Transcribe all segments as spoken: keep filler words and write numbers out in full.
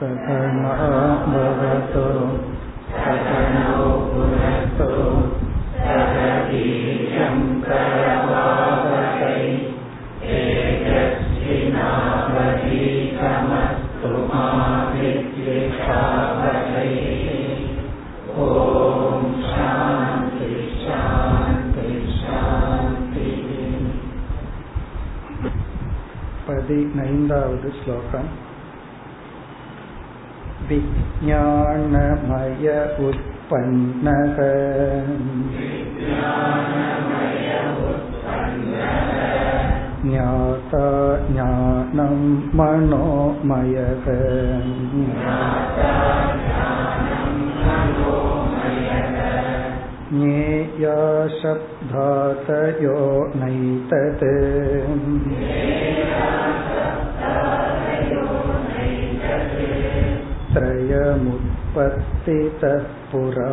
சகனா பவது சகனோ புனக்து சகவீர்யம் கரவாவகை தேஜஸ்வி நாவதீதமஸ்து மா வித்விஷாவகை. ஓம் சாந்தி சாந்தி சாந்தி. பதினைந்தாவது ஸ்லோகம். விஞ்ஞானமய உற்பன்னக ஞாதா ஞானம் மனோமயக ஞேயா சப்தாதயோ நைததே. வித்யாரண்யர்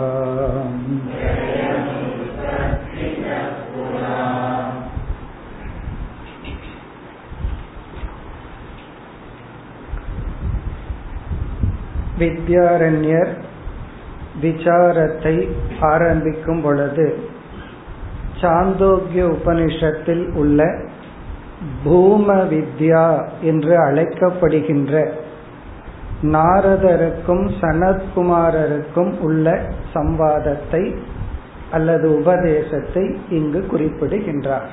விசாரத்தை ஆரம்பிக்கும் பொழுது சாந்தோக்கிய உபனிஷத்தில் உள்ள பூம வித்யா என்று அழைக்கப்படுகின்ற நாரதருக்கும் சனத்குமாரருக்கும் உள்ள சம்வாதத்தை அல்லது உபதேசத்தை இங்கு குறிப்பிடுகின்றார்.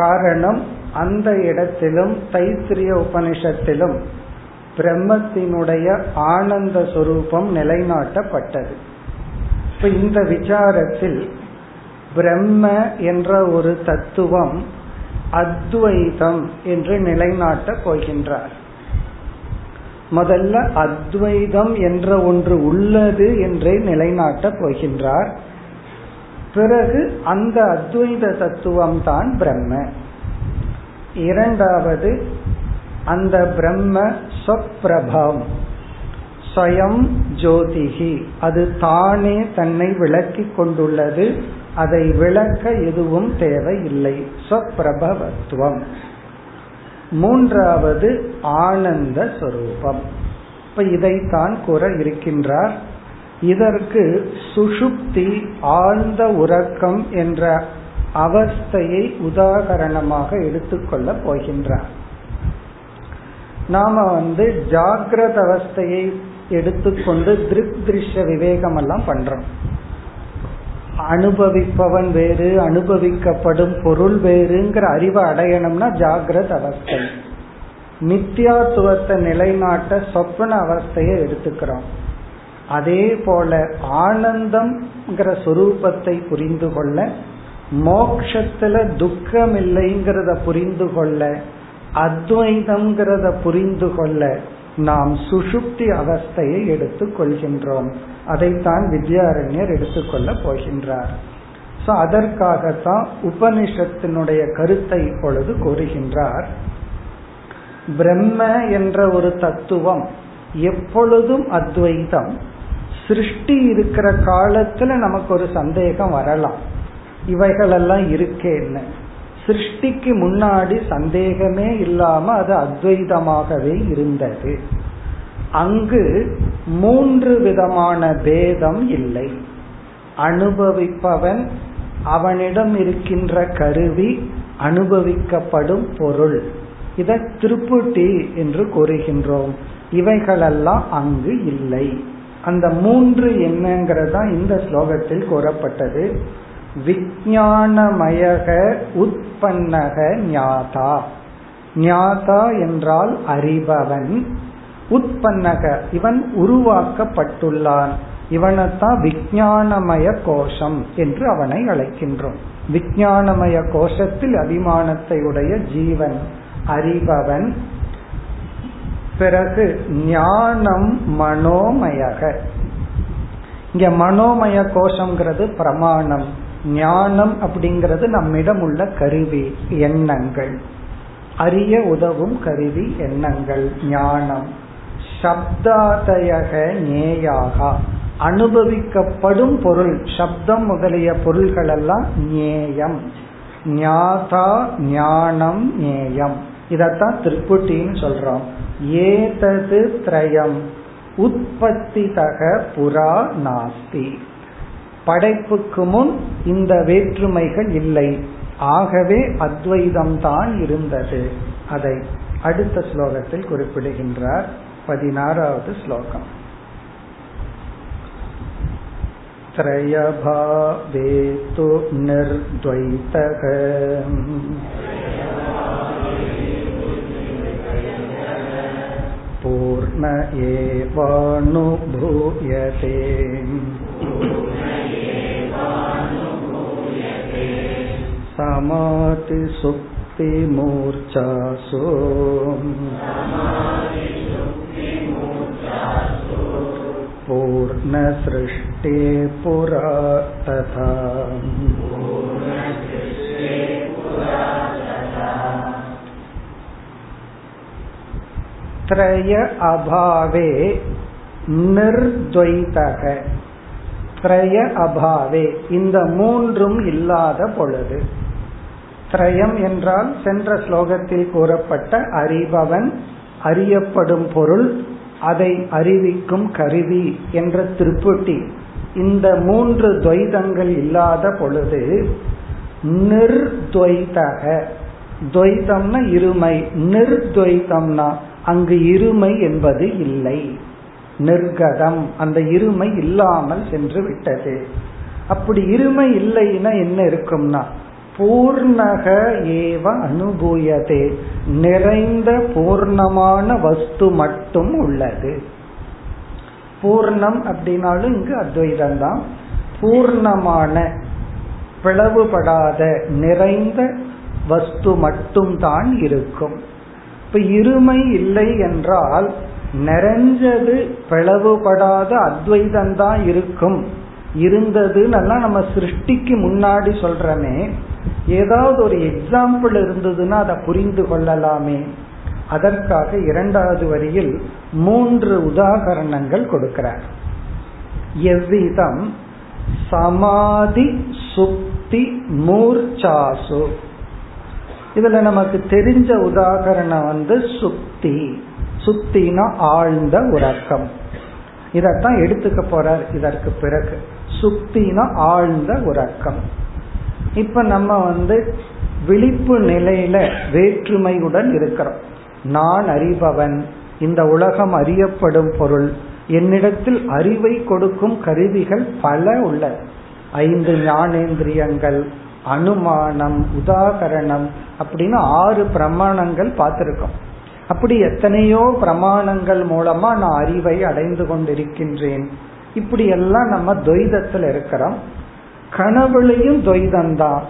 காரணம், அந்த இடத்திலும் தைத்திரிய உபனிஷத்திலும் பிரம்மத்தினுடைய ஆனந்த சொரூபம் நிலைநாட்டப்பட்டது. இப்ப இந்த விசாரத்தில் பிரம்ம என்ற ஒரு தத்துவம் அத்வைதம் என்று நிலைநாட்டப் போகின்றார். முதல்ல அத்வைதம் என்ற ஒன்று உள்ளது என்றே நிலைநாட்டப் போகின்றார். பிறகு அந்த அத்வைத தத்துவம் தான் பிரம்ம. இரண்டாவது, அந்த பிரம்ம ஸ்வப்ரபம் ஸ்வயம் ஜோதிஹி, அது தானே தன்னை விளக்கி கொண்டுள்ளது, அதை விளக்க எதுவும் தேவையில்லை, ஸ்வப்ரபவத்துவம். மூன்றாவது ஆனந்த சொரூபம். இப்ப இதைத்தான் கூற இருக்கின்றார். இதற்கு சுஷுப்தி, ஆழ்ந்த உறக்கம் என்ற அவஸ்தையை உதாரணமாக எடுத்துக்கொள்ள போகின்றார். நாம வந்து ஜாகிரத அவஸ்தையை எடுத்துக்கொண்டு திருக் திருஷ்ய விவேகம் எல்லாம் பண்றோம். அனுபவிப்பவன் வேறு, அனுபவிக்கப்படும் பொருள் வேறுங்கிற அறிவை அடையணும்னா ஜாகிரத அவஸ்தை. நித்தியாத்துவத்தை நிலைநாட்ட சொப்பன அவஸ்தையை எடுத்துக்கிறோம். அதே போல ஆனந்தம்ங்கிற சொரூபத்தை புரிந்து கொள்ள, மோட்சத்துல துக்கம் இல்லைங்கிறத புரிந்து கொள்ள, அத்வைதம்ங்கிறத புரிந்து கொள்ள நாம் சுஷுப்தி அவஸ்தையை எடுத்துக் கொள்கின்றோம். அதைத்தான் வித்யாரண்யர் எடுத்துக்கொள்ள போகின்றார். சோ அதற்காகத்தான் உபனிஷத்தினுடைய கருத்தை இப்பொழுது கூறுகின்றார். பிரம்ம என்ற ஒரு தத்துவம் எப்பொழுதும் அத்வைதம். சிருஷ்டி இருக்கிற காலத்துல நமக்கு ஒரு சந்தேகம் வரலாம், இவைகளெல்லாம் இருக்கேன்னு. சிருஷ்டிக்கு முன்னாடி சந்தேகமே இல்லாம அது அத்வைதமாகவே இருந்தது. அங்கு மூன்று விதமான பேதம் இல்லை. அனுபவிப்பவன், அவனிடம் இருக்கின்ற கருவி, அனுபவிக்கப்படும் பொருள், இதை திருப்புட்டி என்று கூறுகின்றோம். இவைகளெல்லாம் அங்கு இல்லை. அந்த மூன்று என்னங்கிறதா இந்த ஸ்லோகத்தில் கூறப்பட்டது. விஞ்ஞானமயக உற்பன்னக ஞாதா. ஞாதா என்றால் அறிபவன். உற்பன்னக, இவன் உருவாக்கப்பட்டுள்ளான். இவனைத்தான் விஞ்ஞானமய கோஷம் என்று அவனை அழைக்கின்றோம். விஞ்ஞானமய கோஷத்தில் அபிமானத்தை உடைய ஜீவன், அறிபவன். பிறகு ஞானம் மனோமயக. இங்க மனோமய கோஷம்ங்கிறது பிரமாணம், ஞானம் அப்படிங்கிறது நம்மிடம் உள்ள கருவி, எண்ணங்கள், அறிய உதவும் கருவி எண்ணங்கள் ஞானம். சப்தாதயக ஞேயாக, அனுபவிக்கப்படும் பொருள், சப்தம் முதலிய பொருள்கள் எல்லாம் ஞேயம். ஞாதா ஞானம் ஞேயம், இதத்தான் திருப்புட்டின்னு சொல்றோம். ஏதது த்ரயம் உற்பத்திதக புரா நாஸ்தி. படைப்புக்கு முன் இந்த வேற்றுமைகள் இல்லை, ஆகவே அத்வைதம் தான் இருந்தது. அதை அடுத்த ஸ்லோகத்தில் குறிப்பிடுகின்றார். பதினாறாவது ஸ்லோகம். த்ரயபாவேது நிர்த்வைதகம் பூர்ண ஏவானுபூயதே. சமாதி சுக்தி மூர்ச்சாசு பூர்ண ஸ்ருஷ்டே புரா ததா. த்ரய அபாவே நிர்த்வைதக. த்ரய அபாவே, இந்த மூன்றும் இல்லாத பொழுது. த்ரயம் என்றால் சென்ற ஸ்லோகத்தில் கூறப்பட்ட அறிபவன், அறியப்படும் பொருள், அதை அறிவிக்கும் கருவி என்ற திருப்புட்டி. இந்த மூன்று துவைதங்கள் இல்லாத பொழுது நிர்த்வைதக. துவைதம்னா இருமை, நிர்த்வைதம்னா அங்கு இருமை என்பது இல்லை, நிர்கதம், அந்த இருமை இல்லாமல் சென்று விட்டது. அப்படி இருமை இல்லைன்னா என்ன இருக்கும்னா பூர்ணக ஏவ அனுபூயதே, நிறைந்த பூர்ணமான வஸ்து மட்டும் உள்ளது. பூர்ணம் அப்படின்னாலும் இங்கு அத்வைதம்தான். பூர்ணமான பிளவுபடாத நிறைந்த வஸ்து மட்டும் தான் இருக்கும். இப்ப இருமை இல்லை என்றால் நிறைஞ்சது பிளவுபடாத அத்வைதம்தான் இருக்கும். இருந்ததுன்னா நம்ம சிருஷ்டிக்கு முன்னாடி சொல்றமே, ஏதாவது ஒரு எக்ஸாம்பிள் இருந்ததுன்னா அதை புரிந்து கொள்ளலாமே. அதற்காக இரண்டாவது வரியில் மூன்று உதாரணங்கள் கொடுக்கிறார். எவ்விதம் சமாதி சுப்தி மூர்ச்சாசு. இதுல நமக்கு தெரிஞ்ச உதாரணம் வந்து சுப்தி. சுப்தினா ஆழ்ந்த உறக்கம். இதத்தான் எடுத்துக்க போறார் இதற்கு பிறகு. சுப்தினா ஆழ்ந்த உறக்கம். இப்ப நம்ம வந்து விழிப்பு நிலையில வேற்றுமையுடன் இருக்கிறோம். நான் அறிபவன், இந்த உலகம் அறியப்படும் பொருள், என்னிடத்தில் அறிவை கொடுக்கும் கருவிகள் பல உள்ளது. ஐந்து ஞானேந்திரியங்கள், அனுமானம், உதாகரணம் அப்படின்னு ஆறு பிரமாணங்கள் பார்த்திருக்கோம். அப்படி எத்தனையோ பிரமாணங்கள் மூலமா நான் அறிவை அடைந்து கொண்டிருக்கின்றேன். இப்படி எல்லாம் நம்ம துவைதத்தில் இருக்கிறோம். கனவுலையும் துவைதம்தான்.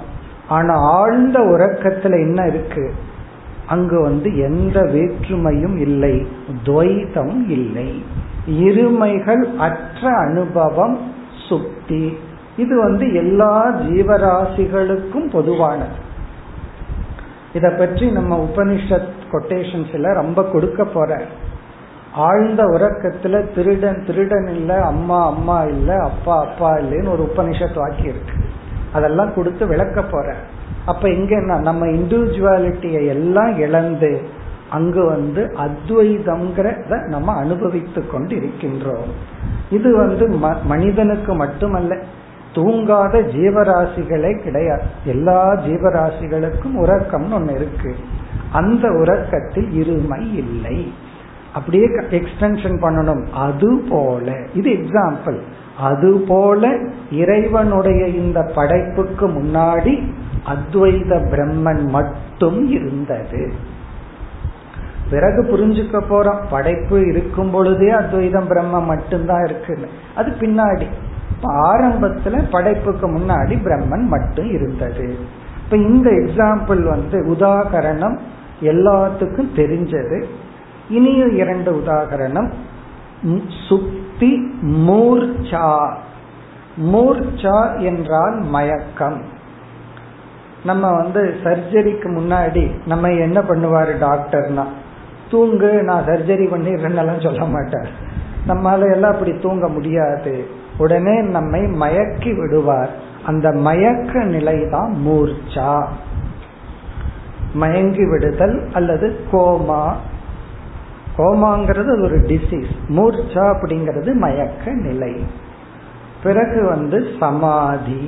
ஆனா ஆழ்ந்த உறக்கத்துல என்ன இருக்கு? அங்கு வந்து எந்த வேற்றுமையும் இல்லை, துவைதம் இல்லை, இருமைகள் அற்ற அனுபவம் சுப்தி. இது வந்து எல்லா ஜீவராசிகளுக்கும் பொதுவானது. இத பற்றி நம்ம உபனிஷத் கொட்டேஷன்ஸ்ல ரொம்ப கொடுக்க போற. ஆழ்ந்த உறக்கத்துல திருடன் திருடன் இல்ல, அம்மா அம்மா இல்ல, அப்பா அப்பா இல்லன்னு ஒரு உபனிஷத் வாக்கி இருக்கு. அதெல்லாம் கொடுத்து விளக்க போற. அப்ப இங்க நம்ம இண்டிவிஜுவாலிட்டியை எல்லாம் இழந்து அங்கு வந்து அத்வைதம்ங்கிறத நம்ம அனுபவித்து கொண்டு இருக்கின்றோம். இது வந்து மனிதனுக்கு மட்டுமல்ல, தூங்காத ஜீவராசிகளே கிடையாது. எல்லா ஜீவராசிகளுக்கும் உறக்கம் ஒண்ணு இருக்கு. அந்த உறக்கத்தில் இருமை இல்லை. அப்படியே எக்ஸ்டென்ஷன் பண்ணணும். அது போல, இது எக்ஸாம்பிள், அது போல இறைவனுடைய இந்த படைப்புக்கு முன்னாடி அத்வைத பிரம்மன் மட்டும் இருந்தது. பிறகு புரிஞ்சுக்க போறோம், படைப்பு இருக்கும் பொழுதே அத்வைதம் பிரம்மம் மட்டும்தான் இருக்குன்னு. அது பின்னாடி, ஆரம்பத்துல படைப்புக்கு முன்னாடி பிரம்மன் மட்டும் இருந்தது. இப்ப இந்த எக்ஸாம்பிள் வந்து உதாகரணம் எல்லாத்துக்கும் தெரிஞ்சது. இனிய இரண்டு உதாகரணம். சுப்தி மூர்ச்சா. மூர்ச்சா என்றால் மயக்கம். நம்ம வந்து சர்ஜரிக்கு முன்னாடி நம்ம என்ன பண்ணுவாரு டாக்டர்னா? தூங்கு, நான் சர்ஜரி பண்ணிடுறேன்னெல்லாம் சொல்ல மாட்டார். நம்மளால எல்லாம் அப்படி தூங்க முடியாது. உடனே நம்மை மயக்கி விடுவார். அந்த மயக்க நிலைதான் மூர்ச்சா, மயங்கி விடுதல் அல்லது கோமா. கோமாங்கிறது ஒரு டிசீஸ், மூர்ச்சா அப்படிங்கிறது மயக்க நிலை. பிறகு வந்து சமாதி,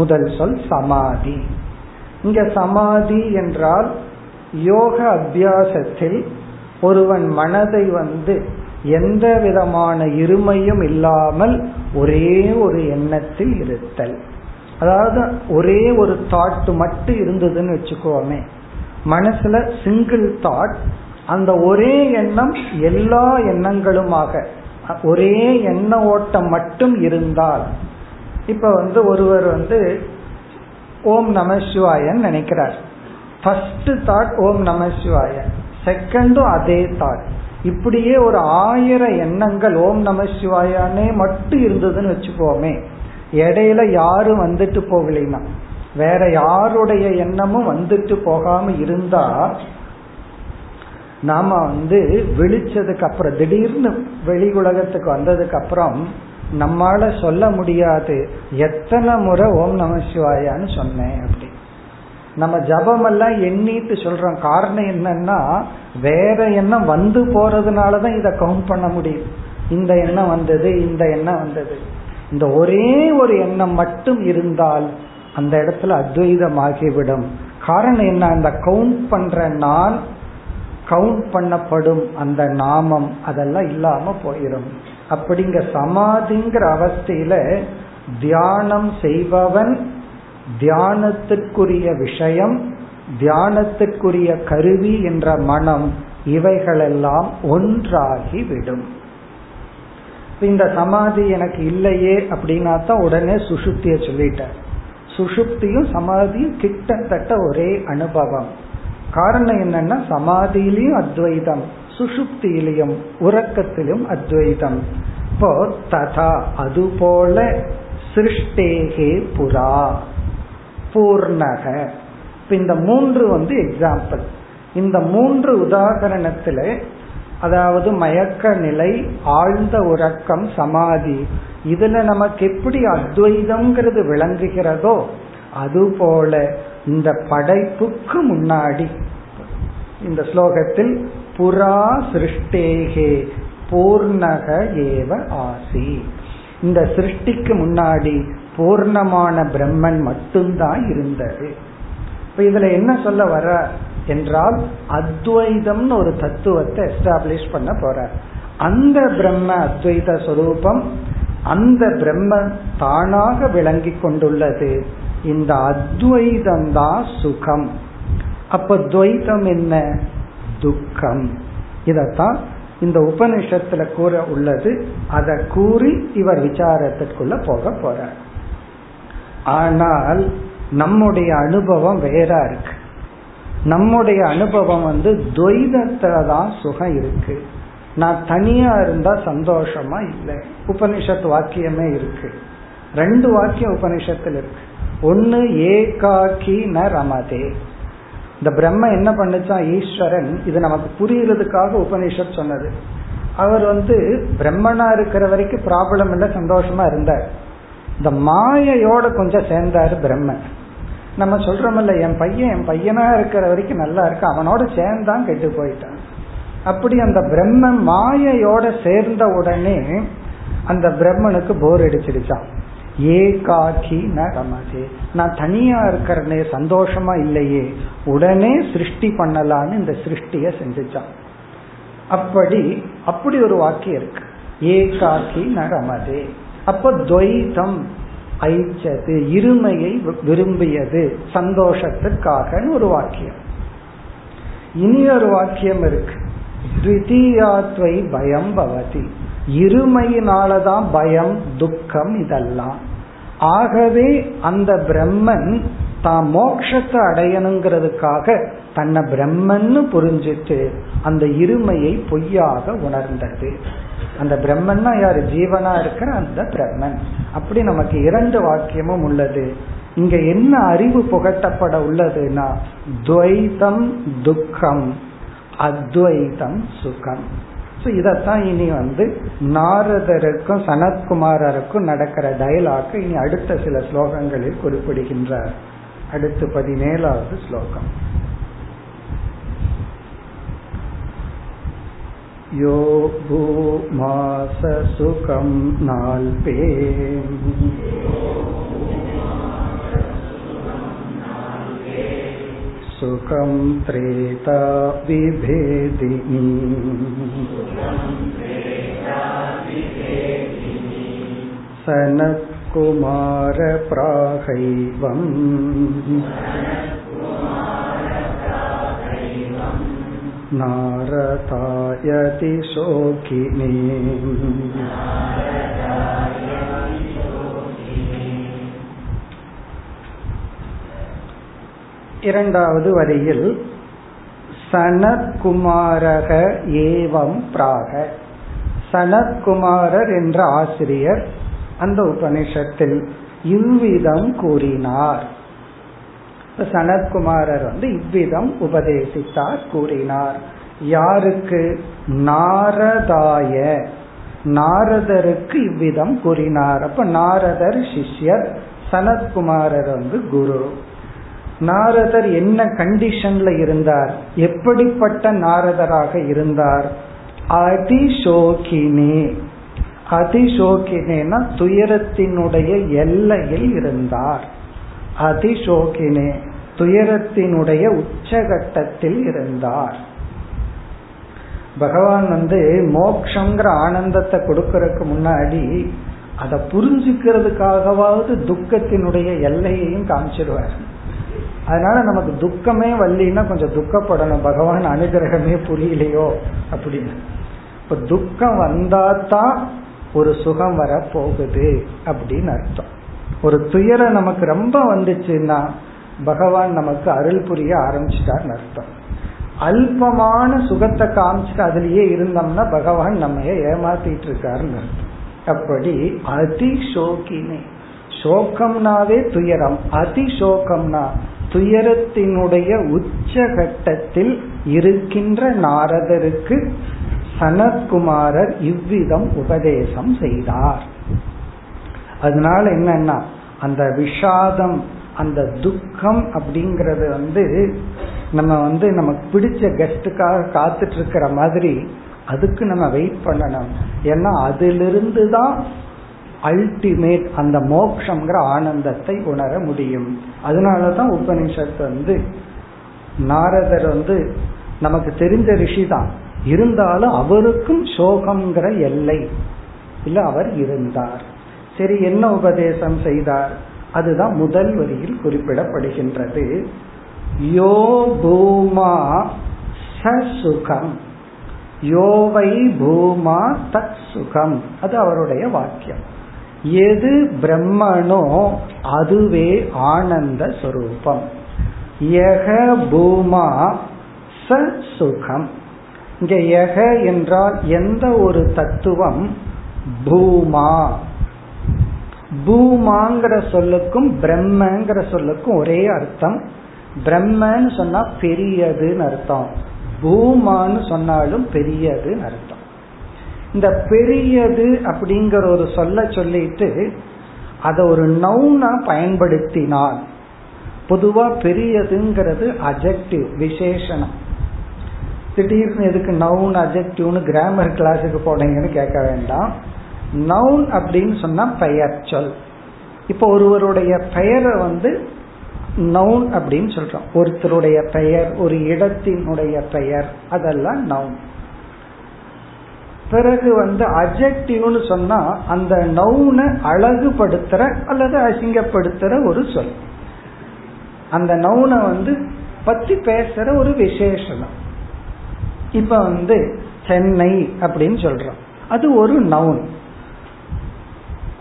முதல் சொல் சமாதி. இங்க சமாதி என்றால் யோக அபியாசத்தில் ஒருவன் மனதை வந்து எந்த விதமான இருமையும் இல்லாமல் ஒரே ஒரு எண்ணத்தில் இருத்தல். அதாவது ஒரே ஒரு தாட் மட்டும் இருந்ததுன்னு வச்சுக்கோமே, மனசுல சிங்கிள் தாட், அந்த ஒரே எண்ணம் எல்லா எண்ணங்களுமாக ஒரே எண்ண ஓட்டம் மட்டும் இருந்தால், இப்ப வந்து ஒருவர் வந்து ஓம் நமசிவாயன்னு நினைக்கிறார், ஃபர்ஸ்ட் தாட் ஓம் நமசிவாய, செகண்டும் அதே தாட், இப்படியே ஒரு ஆயிரம் எண்ணங்கள் ஓம் நமசிவாயானே மட்டும் இருந்ததுன்னு வச்சுக்கோமே, இடையில யாரும் வந்துட்டு போகலைன்னா, வேற யாருடைய எண்ணமும் வந்துட்டு போகாம இருந்தா, நாம வந்து வெளிச்சதுக்கு அப்புறம் திடீர்னு வெளி உலகத்துக்கு வந்ததுக்கு அப்புறம் நம்மால சொல்ல முடியாது எத்தனை முறை ஓம் நமசிவாயான்னு சொன்னேன் அப்படி. நம்ம ஜபமெல்லாம் எண்ணிட்டு சொல்றோம், காரணம் என்னன்னா வேற எண்ணம் வந்து போறதுனாலதான் இதை கவுண்ட் பண்ண முடியும். இந்த எண்ணம் வந்தது, இந்த எண்ணம் வந்தது, இந்த ஒரே ஒரு எண்ணம் மட்டும் இருந்தால் அந்த இடத்துல அத்வைதமாகிவிடும். காரணம் என்ன, அந்த கவுண்ட் பண்ற நான், கவுண்ட் பண்ணப்படும் அந்த நாமம், அதெல்லாம் இல்லாம போயிடும். அப்படிங்க சமாதிங்கிற அவஸ்தையில தியானம் செய்பவன் தியானத்திற்குரிய விஷயம், தியானத்திற்குரிய கருவி என்ற மனம், இவைகளெல்லாம் ஒன்றாகி விடும். இந்த சமாதி எனக்கு இல்லையே அப்படின்னா தான் உடனே சுஷுப்திய சொல்லிட்டார். சுஷுப்தியும் சமாதியும் கிட்டத்தட்ட ஒரே அனுபவம். காரணம் என்னன்னா சமாதியிலையும் அத்வைதம், சுஷுப்தியிலையும் உறக்கத்திலும் அத்வைதம். இப்போ ததா அது போல சிருஷ்டேகே புரா பூர்ணக. இந்த மூன்று வந்து எக்ஸாம்பிள். இந்த மூன்று உதாகரணத்துல, அதாவது மயக்க நிலை, ஆழ்ந்த உறக்கம், சமாதி, இதுல நமக்கு எப்படி அத்வைதம்ங்கிறது விளங்குகிறதோ அதுபோல இந்த படைப்புக்கு முன்னாடி இந்த ஸ்லோகத்தில் புரா சிருஷ்டேகே பூர்ணக ஏவ ஆசி, இந்த சிருஷ்டிக்கு முன்னாடி பூர்ணமான பிரம்மன் மட்டும்தான் இருந்தது. இப்ப இதுல என்ன சொல்ல வர என்றால் அத்வைதம்னு ஒரு தத்துவத்தை எஸ்டாப்ளிஷ் பண்ண போற, அந்த பிரம்ம அத்வைத சொரூபம், அந்த பிரம்ம தானாக விளங்கி கொண்டுள்ளது. இந்த அத்வைதம் தான் சுகம். அப்ப துவைதம் என்ன, துக்கம். இதத்தான் இந்த உபனிஷத்துல கூற உள்ளது. அதை கூறி இவர் விசாரத்திற்குள்ள போக போறார். ஆனால் நம்முடைய அனுபவம் வேற இருக்கு. நம்முடைய அனுபவம் வந்து துவைதத்துல தான் சுகம் இருக்கு, நான் தனியா இருந்தா சந்தோஷமா இல்லை. உபனிஷத் வாக்கியமே இருக்கு, ரெண்டு வாக்கியம் உபனிஷத்துல இருக்கு. ஒன்னு ஏகாக்கி ந ரமதே, இந்த பிரம்ம என்ன பண்ணுச்சான் ஈஸ்வரன், இது நமக்கு புரியுறதுக்காக உபனிஷத் சொன்னது. அவர் வந்து பிரம்மனா இருக்கிற வரைக்கும் ப்ராப்ளம் இல்லை, சந்தோஷமா இருந்தார். இந்த மாயையோட கொஞ்சம் சேர்ந்தாரு பிரம்மன். நம்ம சொல்றோம்ல, என் பையன் என் பையனா இருக்கிற வரைக்கும் நல்லா இருக்கு, அவனோட சேர்ந்தான் கெட்டு போயிட்டான். அப்படி அந்த பிரம்ம மாயையோட சேர்ந்த உடனே அந்த பிரம்மனுக்கு போர் அடிச்சிடுச்சான். ஏகாக்கி ந ரமதே, நான் தனியா இருக்கிறனே சந்தோஷமா இல்லையே, உடனே சிருஷ்டி பண்ணலான்னு இந்த சிருஷ்டிய செஞ்சுச்சான். அப்படி அப்படி ஒரு வாக்கியம் இருக்கு, ஏகாக்கி ந ரமதே. அப்ப துவைதம் ஐச்சது, இருமையை விரும்பியது சந்தோஷத்துக்காக ஒரு வாக்கியம். இனி ஒரு வாக்கியம் இருக்கு, த்விதீயாத்வை பயம் பவதி, இருமையினாலதான் பயம் துக்கம் இதெல்லாம். ஆகவே அந்த பிரம்மன் தான் மோட்சத்தை அடையணுங்கிறதுக்காக தன்னை பிரம்மன்னு புரிஞ்சிட்டு அந்த இருமையை பொய்யாக உணர்ந்தது. அந்த பிரம்மன்னா யாரு, ஜீவனா இருக்கிற அந்த பிரம்மன். அப்படி நமக்கு இரண்டு வாக்கியமும் உள்ளது. இங்க என்ன அறிவு புகட்டப்பட உள்ளதுன்னா துவைதம் துக்கம், அத்வைதம் சுகம். இதத்தான் இனி வந்து நாரதருக்கும் சனத்குமாரருக்கும் நடக்கிற டயலாக் இனி அடுத்த சில ஸ்லோகங்களில் குறிப்பிடுகின்றார். அடுத்து பதினேழாவது ஸ்லோகம். யோ பூமா சுகம் நால்பே சுகம் த்ரேதா விபேதினி. சனத்குமார பிராகைவம் நாரதாயதி சோகினி. இரண்டாவது வரியில் சனத்குமாரக ஏவம் பிராக, சனத்குமாரர் என்ற ஆசிரியர் அந்த உபனிஷத்தில் இவ்விதம் கூறினார். சனத்குமாரர் வந்து இவ்விதம் உபதேசித்தார், கூறினார். யாருக்கு? நாரதாய, நாரதருக்கு இவ்விதம் கூறினார். அப்ப நாரதர் சிஷ்யர், சனத்குமாரர் வந்து குரு. நாரதர் என்ன கண்டிஷன்ல இருந்தார், எப்படிப்பட்ட நாரதராக இருந்தார்? அதிசோகினே, அதிசோகினேனா துயரத்தினுடைய எல்லையில் இருந்தார். அதிசோகினே, துயரத்தினுடைய உச்சகட்டத்தில் இருந்தார். பகவான் வந்து மோட்சங்கிற ஆனந்தத்தை கொடுக்கறதுக்கு முன்னாடி அதை புரிஞ்சுக்கிறதுக்காகவாவது துக்கத்தினுடைய எல்லையையும் காமிச்சிடுவார். அதனால நமக்கு துக்கமே வல்லின்னா கொஞ்சம் துக்கப்படணும், பகவான் அனுகிரகமே புரியலையோ அப்படின்னு. இப்ப துக்கம் வந்தாதான் ஒரு சுகம் வர போகுது அப்படின்னு அர்த்தம். ஒரு துயரை நமக்கு ரொம்ப வந்துச்சுன்னா பகவான் நமக்கு அருள் புரிய ஆரம்பிச்சிட்டார்னு அர்த்தம். அல்பமான சுகத்தை காமிச்சிட்டு அதுலயே இருந்தோம்னா பகவான் நம்ம ஏமாத்திட்டு இருக்காருன்னு அர்த்தம். அப்படி அதிசோகினே, சோகம்னாவே துயரம், அதிசோகம்னா துயரத்தினுடைய உச்சகட்டத்தில் இருக்கின்ற நாரதருக்கு சனத்குமாரர் இவ்விதம் உபதேசம் செய்தார். அதனால என்னன்னா அந்த விஷாதம், அந்த துக்கம் அப்படிங்கறது வந்து நம்ம வந்து நமக்கு பிடிச்ச கெஸ்டுக்காக காத்துட்டு இருக்கிற மாதிரி அதுக்கு நம்ம வெயிட் பண்ணணும். ஏன்னா அதிலிருந்து தான் அல்டிமேட் அந்த மோட்சம்ங்கிற ஆனந்தத்தை உணர முடியும். அதனாலதான் உபனிஷத்து வந்து நாரதர் வந்து நமக்கு தெரிஞ்ச ரிஷி தான் இருந்தாலும் அவருக்கும் சோகம்ங்கிற எல்லை இல்ல, அவர் இருந்தார். சரி, என்ன உபதேசம் செய்தார்? அதுதான் முதல் வரியில் குறிப்பிடப்படுகின்றது. யோ பூமா சசுகம், யோவை பூமா தத் சுகம், அது அவருடைய வாக்கியம். எது பிரம்மனோ அதுவே ஆனந்த ஸ்வரூபம். யக பூமா ச சுகம், இங்க யக என்றால் எந்த ஒரு தத்துவம், பூமா, பூமாங்கிற சொல்லுக்கும் பிரம்மங்கிற சொல்லுக்கும் ஒரே அர்த்தம். பிரம்மன்னு சொன்னா பெரியதுன்னு அர்த்தம், பூமான்னு சொன்னாலும் பெரியதுன்னு அர்த்தம். இந்த பெரியது அப்படிங்கிற ஒரு சொல்ல சொல்லிட்டு அதை ஒரு நவுனா பயன்படுத்தினால், பொதுவா பெரியதுங்கிறது அஜெக்டிவ், விசேஷணம். திடீர்னு எதுக்கு நவுன் அஜெக்டிவ்னு கிராமர் கிளாஸுக்கு போனீங்கன்னு கேட்க வேண்டாம். நவுன் அப்படின்னு சொன்னா பெயர் சொல். இப்போ ஒருவருடைய பெயரை வந்து நவுன் அப்படின்னு சொல்றோம். ஒருத்தருடைய பெயர், ஒரு இடத்தினுடைய பெயர், அதெல்லாம் நவுன். பிறகு வந்து அட்ஜெக்டிவ்னு சொன்னா அந்த நவுனை அழகுபடுத்துற அல்லது அசிங்கப்படுத்துற ஒரு சொல். அந்த நவுனை வந்து பத்தி பேசுற ஒரு விசேஷணம். இப்ப வந்து சென்னை அப்படின்னு சொல்றோம், அது ஒரு நவுன்.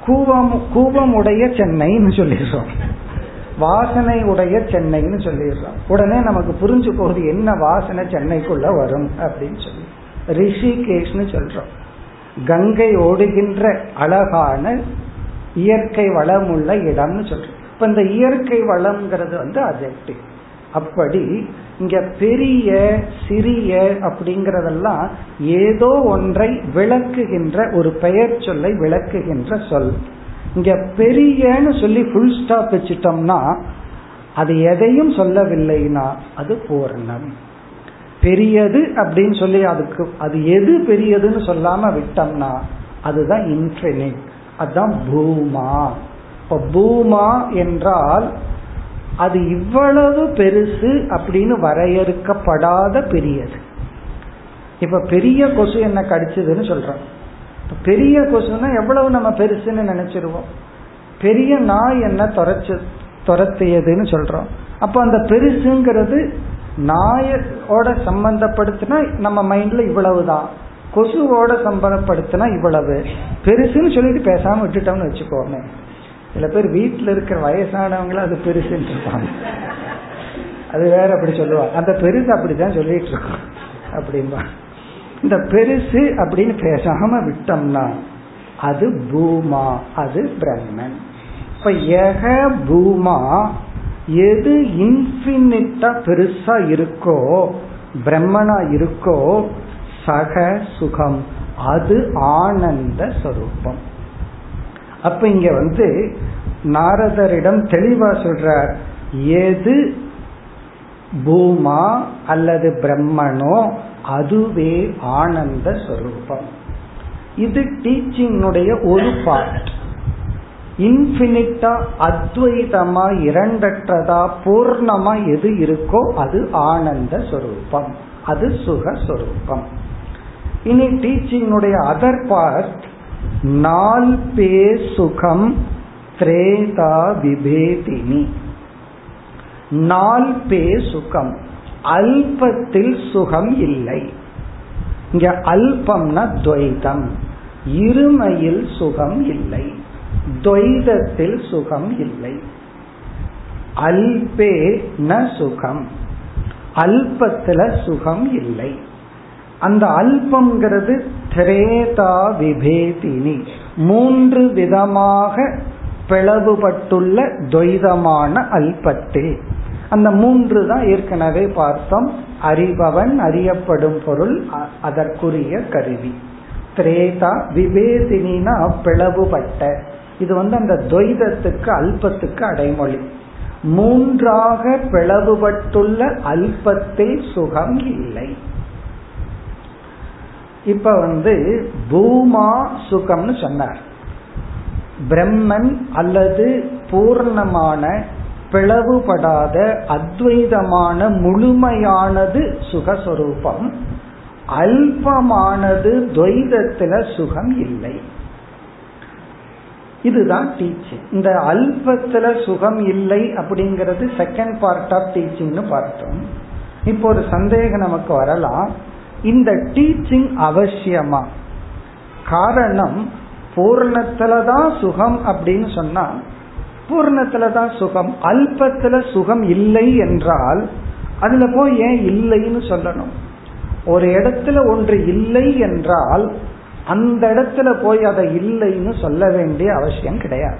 கூவம், கூவம் உடைய சென்னைன்னு சொல்லிடுறோம், வாசனை உடைய சென்னைன்னு சொல்லிடுறோம். உடனே நமக்கு புரிஞ்சு போகுது என்ன வாசனை சென்னைக்குள்ள வரும் அப்படின்னு சொல்லி. ரிஷிகேஷ்னு சொல்றோம், கங்கை ஓடுகின்ற அழகான இயற்கை வளமுள்ள இடம்னு சொல்றோம். இப்ப இந்த இயற்கை வளம்ங்கிறது வந்து அஜெக்டிவ். அப்படி இங்க பெரிய சிறிய அப்படிங்கறதெல்லாம் ஏதோ ஒன்றை விளக்குகின்ற, ஒரு பெயர் சொல்லை விளக்குகின்ற சொல். இங்க பெரியன்னு சொல்லி ஃபுல் ஸ்டாப் வச்சிட்டோம்னா அது எதையும் சொல்லவில்லைன்னா அது பூர்ணம். பெரியது அப்படின்னு சொல்லி அதுக்கு அது எது பெரியதுன்னு சொல்லாம விட்டோம்னா அதுதான் இன்ஃபினிட், அதுதான் பூமா. இப்போ பூமா என்றால் அது இவ்வளவு பெருசு அப்படின்னு வரையறுக்கப்படாத பெரியது. இப்ப பெரிய கொசு என்ன கடிச்சதுன்னு சொல்றோம், பெரிய கொசுன்னா எவ்வளவு நம்ம பெருசுன்னு நினைச்சிருவோம், பெரிய நாய் என்ன துரச்சு துரத்தியதுன்னு சொல்றோம். அப்போ அந்த பெருசுங்கிறது நாயோட சம்பந்தப்படுத்தினா நம்ம மைண்ட்ல இவ்வளவுதான், கொசுவோட சம்பந்தப்படுத்தினா இவ்வளவு பெருசுன்னு சொல்லிட்டு பேசாம விட்டுட்டோம்னு வச்சுக்கோங்க. சில பேர் வீட்டில் இருக்கிற வயசானவங்கள அது பெருசுன்னு இருப்பாங்க, அது வேற அப்படி சொல்லுவாங்க, அந்த பெருசு அப்படிதான் சொல்லிட்டு இருக்கோம் அப்படின்பா. இந்த பெருசு அப்படின்னு பேசாம விட்டோம்னா அது பூமா, அது பிரம்மன். இப்ப ஏக பூமா எது இன்ஃபினிட்டா பெருசா இருக்கோ, பிரம்மனா இருக்கோ, சக சுகம், அது ஆனந்த ஸ்வரூபம். அப்ப இங்க வந்து நாரதரிடம் தெளிவா சொல்றார், எது பூமா அல்லது பிரம்மனோ அதுவே ஆனந்த ஸ்வரூபம். இது டீச்சிங்னுடைய ஒரு பார்ட். இன்ஃபினிட்டா அத்வைதமா இரண்டற்றதா பூர்ணமா எது இருக்கோ அது ஆனந்த ஸ்வரூபம், அது சுக ஸ்வரூபம். இனி டீச்சிங்னுடைய அதர் பார்ட், நால்பே சுகம் திரேதா விபேதினி. நால்பே சுகம், அல்பத்தில் சுகம் இல்லை. இங்க அல்பம்னா துவைதம், இருமையில் சுகம் இல்லை, துவைதத்தில் சுகம் இல்லை. அல்பே ந சுகம், அல்பத்துல சுகம் இல்லை. அந்த அல்பம்ங்கிறது திரேதா விபேதினி, மூன்று விதமாக பிளவுபட்டுள்ள துவைதமான அல்பத்தே. அந்த மூன்று தான் ஏற்கனவே பார்த்தோம், அறிபவன், அறியப்படும் பொருள், அதற்குரிய கருவி. திரேதா விபேதினா பிளவுபட்ட, இது வந்து அந்த துவைதத்துக்கு அல்பத்துக்கு அடைமொழி. மூன்றாக பிளவுபட்டுள்ள அல்பத்தில் சுகம் இல்லை. இப்ப வந்து பூமா சுகம்னு சொன்னார். பிரம்மன் அல்லது பூர்ணமான பிளவுபடாத அத்வைதமான முழுமையானது சுகஸ்வரூபம், அல்பமானது துவைதத்துல சுகம் இல்லை. இதுதான் டீச்சிங். இந்த அல்பத்துல சுகம் இல்லை அப்படிங்கிறது செகண்ட் பார்ட் ஆஃப் டீச்சிங்னு பார்த்தோம். இப்போ ஒரு சந்தேகம் நமக்கு வரலாம், இந்த டீச்சிங் அவசியமா? காரணம், பூர்ணத்துலதான் சுகம் அப்படின்னு சொன்னா பூர்ணத்துலதான் சுகம், அல்பத்துல சுகம் இல்லை என்றால் அதுல போய் ஏன் இல்லைன்னு சொல்லணும்? ஒரு இடத்துல ஒன்று இல்லை என்றால் அந்த இடத்துல போய் அதை இல்லைன்னு சொல்ல வேண்டிய அவசியம் கிடையாது.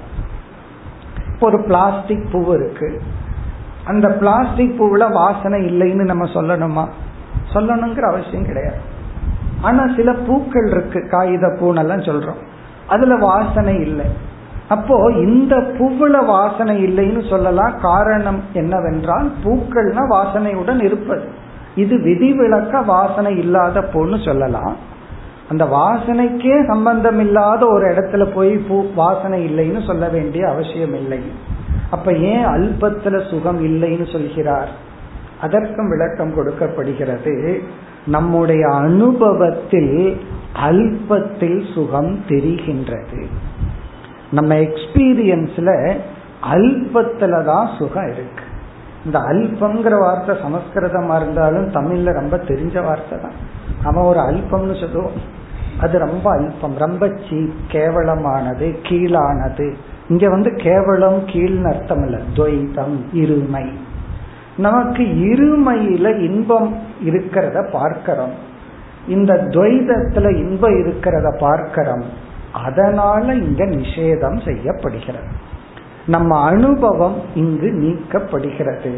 ஒரு பிளாஸ்டிக் பூ இருக்கு, அந்த பிளாஸ்டிக் பூவுல வாசனை இல்லைன்னு நம்ம சொல்லணுமா? சொல்லணுங்கிற அவசியம் கிடையாது. ஆனா சில பூக்கள் இருக்கு, காகித பூன்னெல்லாம் சொல்றோம், அதுல வாசனை இல்லை. அப்போ இந்த பூவுல வாசனை இல்லைன்னு சொல்லலாம். காரணம் என்னவென்றால் பூக்கள்னா வாசனையுடன் இருப்பது, இது விதிவிலக்க வாசனை இல்லாத பூன்னு சொல்லலாம். அந்த வாசனைக்கே சம்பந்தம் இல்லாத ஒரு இடத்துல போய் பூ வாசனை இல்லைன்னு சொல்ல வேண்டிய அவசியம் இல்லை. அப்ப ஏன் அல்பத்துல சுகம் இல்லைன்னு சொல்கிறார்? அதற்கும் விளக்கம் கொடுக்கப்படுகிறது. நம்முடைய அனுபவத்தில் அல்பத்தில் சுகம் தெரிகின்றது, நம்ம எக்ஸ்பீரியன்ஸ்ல அல்பத்துல தான் சுகம் இருக்கு. இந்த அல்பம்ங்கிற வார்த்தை சமஸ்கிருதமா இருந்தாலும் தமிழ்ல ரொம்ப தெரிஞ்ச வார்த்தை தான். நம்ம ஒரு அல்பம்னு சொல்லுவோம், அது ரொம்ப அல்பம், ரொம்ப சீப், கேவலமானது, கீழானது. இங்க வந்து கேவலம் கீழ்னு அர்த்தம் இல்லை, துவைதம், இருமை. நமக்கு இருமையில இன்பம் இருக்கிறத பார்க்கிறோம், இந்த துவைதத்துல இன்பம் இருக்கிறத பார்க்கிறோம், அதனால இங்க நிஷேதம் செய்யப்படுகிறது, நம்ம அனுபவம் இங்கு நீக்கப்படுகிறது.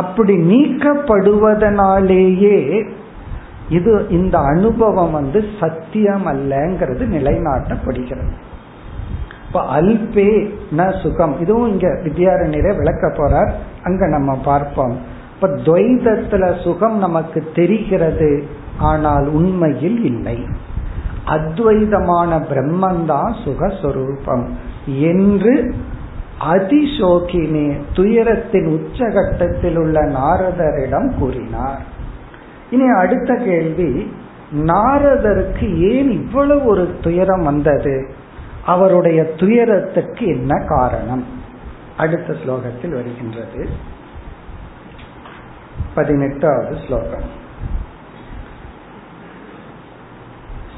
அப்படி நீக்கப்படுவதனாலேயே இது இந்த அனுபவம் வந்து சத்தியம் அல்லங்கிறது நிலைநாட்டப்படுகிறது. இப்ப அல்பே ந சுகம், இதுவும் இங்க வித்யாரண்யரே விளக்க போறார், அங்க நம்ம பார்ப்போம். இப்ப துவைதத்துல சுகம் நமக்கு தெரிகிறது, ஆனால் உண்மையில் இல்லை. அத்வைதமான பிரம்மந்தான் சுகஸ்வரூபம் என்று அதிசோகினி துயரத்தின் உச்சகட்டத்தில் உள்ள நாரதரிடம் கூறினார். இனி அடுத்த கேள்வி, நாரதருக்கு ஏன் இவ்வளவு ஒரு துயரம் வந்தது, அவருடைய துயரத்துக்கு என்ன காரணம்? அடுத்த ஸ்லோகத்தில் வருகின்றது. பதினெட்டாவது ஸ்லோகம்.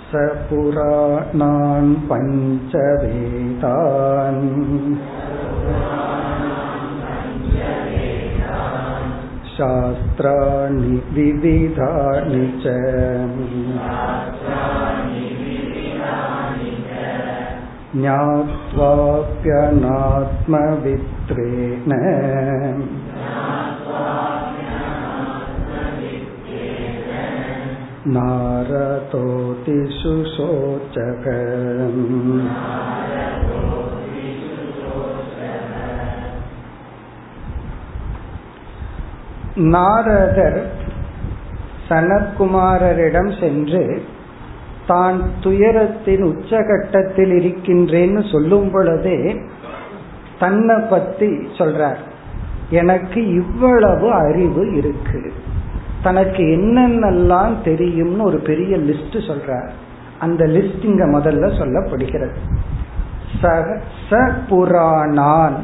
ச புராணான் பஞ்சவேதான் சாஸ்திராணி விவிதானி ச ஞாத்வாப்யநாத்மவித்ரேண நாரதோதி சுசோசகம். நாரதர் சனத்குமாரரிடம் சென்று தான் துயரத்தின் உச்சகட்டத்தில் இருக்கின்றேன்னு சொல்லும் பொழுதே தன்னை பத்தி சொல்றார். எனக்கு இவ்வளவு அறிவு இருக்கு, தனக்கு என்னென்னலாம் தெரியும்னு ஒரு பெரிய லிஸ்ட் சொல்றார். அந்த லிஸ்ட் இங்க முதல்ல சொல்லப்படுகிறது. ச புராணான்,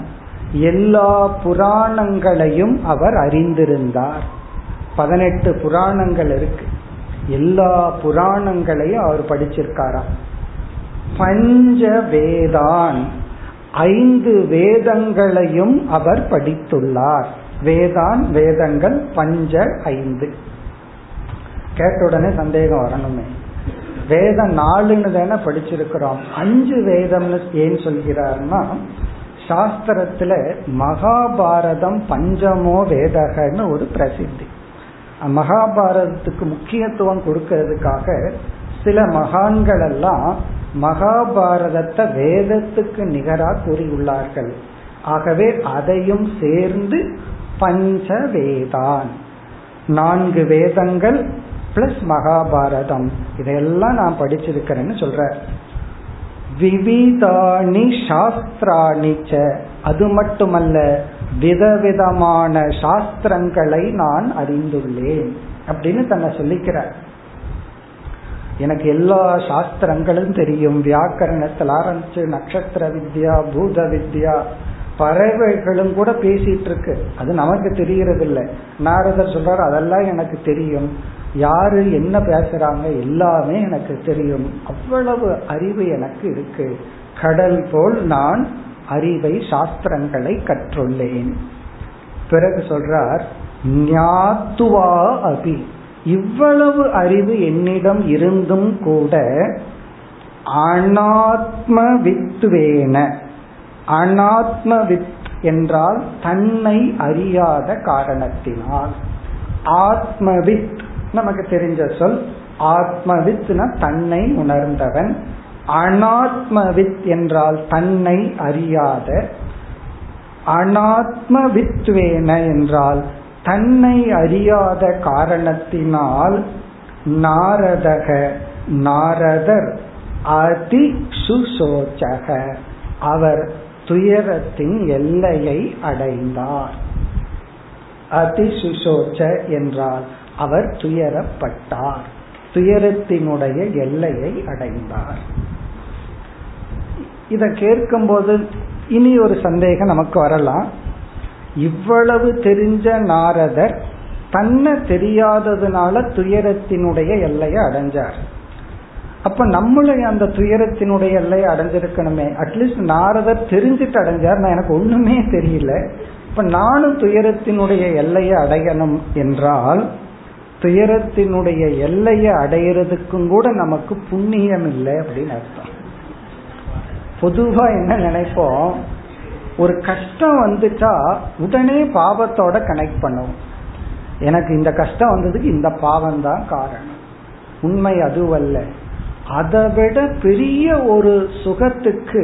எல்லா புராணங்களையும் அவர் அறிந்திருந்தார். பதினெட்டு புராணங்கள் இருக்கு, எல்லா புராணங்களையும் அவர் படிச்சிருக்காராம். பஞ்ச வேதான், ஐந்து வேதங்களையும் அவர் படித்துள்ளார். வேதான் வேதங்கள் பஞ்ச ஐந்து. கேட்ட உடனே சந்தேகம் வரணுமே, வேதம் நாலுன்னு தானே படிச்சிருக்கிறோம், அஞ்சு வேதம்னு ஏன் சொல்கிறார்னா, சாஸ்திரத்துல மகாபாரதம் பஞ்சமோ வேதகன்னு ஒரு பிரசித்தி. மகாபாரதத்துக்கு முக்கியத்துவம் கொடுக்கிறதுக்காக சில மகான்கள் எல்லாம் மகாபாரதத்தை வேதத்துக்கு நிகராக கூறியுள்ளார்கள். ஆகவே அதையும் சேர்ந்து பஞ்ச வேதான், நான்கு வேதங்கள் பிளஸ் மகாபாரதம், இதெல்லாம் நான் படிச்சிருக்கிறேன்னு சொல்ற. விவிதானி சாஸ்திராணிச்ச, அது மட்டுமல்ல விதவிதமான சாஸ்திரங்களை நான் அறிந்துள்ளேன் அப்படின்னு தன்னை சொல்லிக்கிறார். எனக்கு எல்லா சாஸ்திரங்களும் தெரியும், வியாக்கரணத்தில் ஆரம்பிச்சு நட்சத்திர வித்யா, பூத வித்யா, பறவைகளும் கூட பேசிட்டு இருக்கு, அது நமக்கு தெரிகிறது இல்லை. நாரதர் சொல்றாரு அதெல்லாம் எனக்கு தெரியும், யாரு என்ன பேசுறாங்க எல்லாமே எனக்கு தெரியும், அவ்வளவு அறிவு எனக்கு இருக்கு. கடல் போல் நான் அறிவை சாஸ்திரங்களை கற்றுள்ளேன். பிறகு சொல்றார் ஞாத்துவா அபி, இவ்வளவு அறிவு என்னிடம் இருந்தும் கூட அநாத்ம வித்வேன, அநாத்ம வித் என்றால் தன்னை அறியாத காரணத்தினால், ஆத்மவித் நமக்கு தெரிஞ்ச சொல், ஆத்மவித்னா தன்னை உணர்ந்தவன், அநாத்மவித் என்றால் தன்னை அறியாத, அநாத்மவித்வேன என்றால் தன்னை அறியாத காரணத்தினால் நாரதக நாரதர் அதி சுசோச்சக, அவர் துயரத்தின் எல்லையை அடைந்தார். அதி சுசோச்ச என்றால் அவர் துயரப்பட்டார், துயரத்தினுடைய எல்லையை அடைந்தார். இத கேட்கும் போது இனி ஒரு சந்தேகம் நமக்கு வரலாம். இவ்வளவு தெரிஞ்ச நாரதர் தன்னை தெரியாததுனால துயரத்தினுடைய எல்லையை அடைஞ்சார். அப்ப நம்மளும் அந்த துயரத்தினுடைய எல்லையை அடைஞ்சிருக்கணுமே, அட்லீஸ்ட் நாரதர் தெரிஞ்சுட்டு அடைஞ்சார், நான் எனக்கு ஒண்ணுமே தெரியல, இப்ப நானும் துயரத்தினுடைய எல்லையை அடையணும் என்றால் துயரத்தினுடைய எல்லையை அடையிறதுக்கும் கூட நமக்கு புண்ணியம் இல்லை அப்படின்னு அர்த்தம். பொதுவா என்ன நினைப்போம், ஒரு கஷ்டம் வந்துட்டா உடனே பாவத்தோட கனெக்ட் பண்ணுவோம், எனக்கு இந்த கஷ்டம் வந்ததுக்கு இந்த பாவம் தான் காரணம். உண்மை அதுவல்ல. அதை விட பெரிய ஒரு சுகத்துக்கு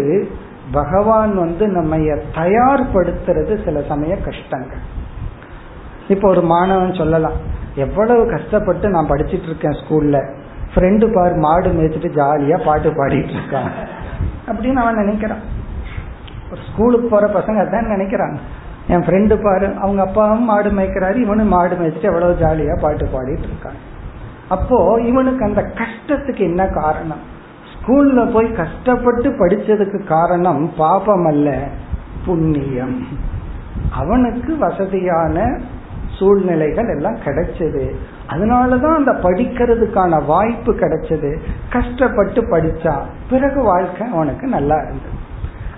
பகவான் வந்து நம்ம தயார்படுத்துறது சில சமய கஷ்டங்கள். இப்போ ஒரு மாணவன் சொல்லலாம், எவ்வளவு கஷ்டப்பட்டு நான் படிச்சுட்டு இருக்கேன் ஸ்கூல்ல, ஃப்ரெண்டு பார் மாடு மேய்ச்சிட்டு ஜாலியா பாட்டு பாடிட்டு இருக்கான் அப்படின்னு அவன் நினைக்கிறான். ஸ்கூலுக்கு போற பசங்க அதான் நினைக்கிறாங்க, என் ஃப்ரெண்டு பாரு அவங்க அப்பாவும் மாடு மேய்க்கிறாரு, இவனும் மாடு மேய்ச்சிட்டு எவ்வளவு ஜாலியா பாட்டு பாடிட்டு இருக்கான். அப்போ இவனுக்கு அந்த கஷ்டத்துக்கு என்ன காரணம்? ஸ்கூல்ல போய் கஷ்டப்பட்டு படிச்சதுக்கு காரணம் பாபம் அல்ல, புண்ணியம். அவனுக்கு வசதியான சூழ்நிலைகள் எல்லாம் கிடைச்சது, அதனாலதான் அந்த படிக்கிறதுக்கான வாய்ப்பு கிடைச்சது. கஷ்டப்பட்டு படிச்சா பிறகு வாழ்க்கை அவனுக்கு நல்லா இருந்தது.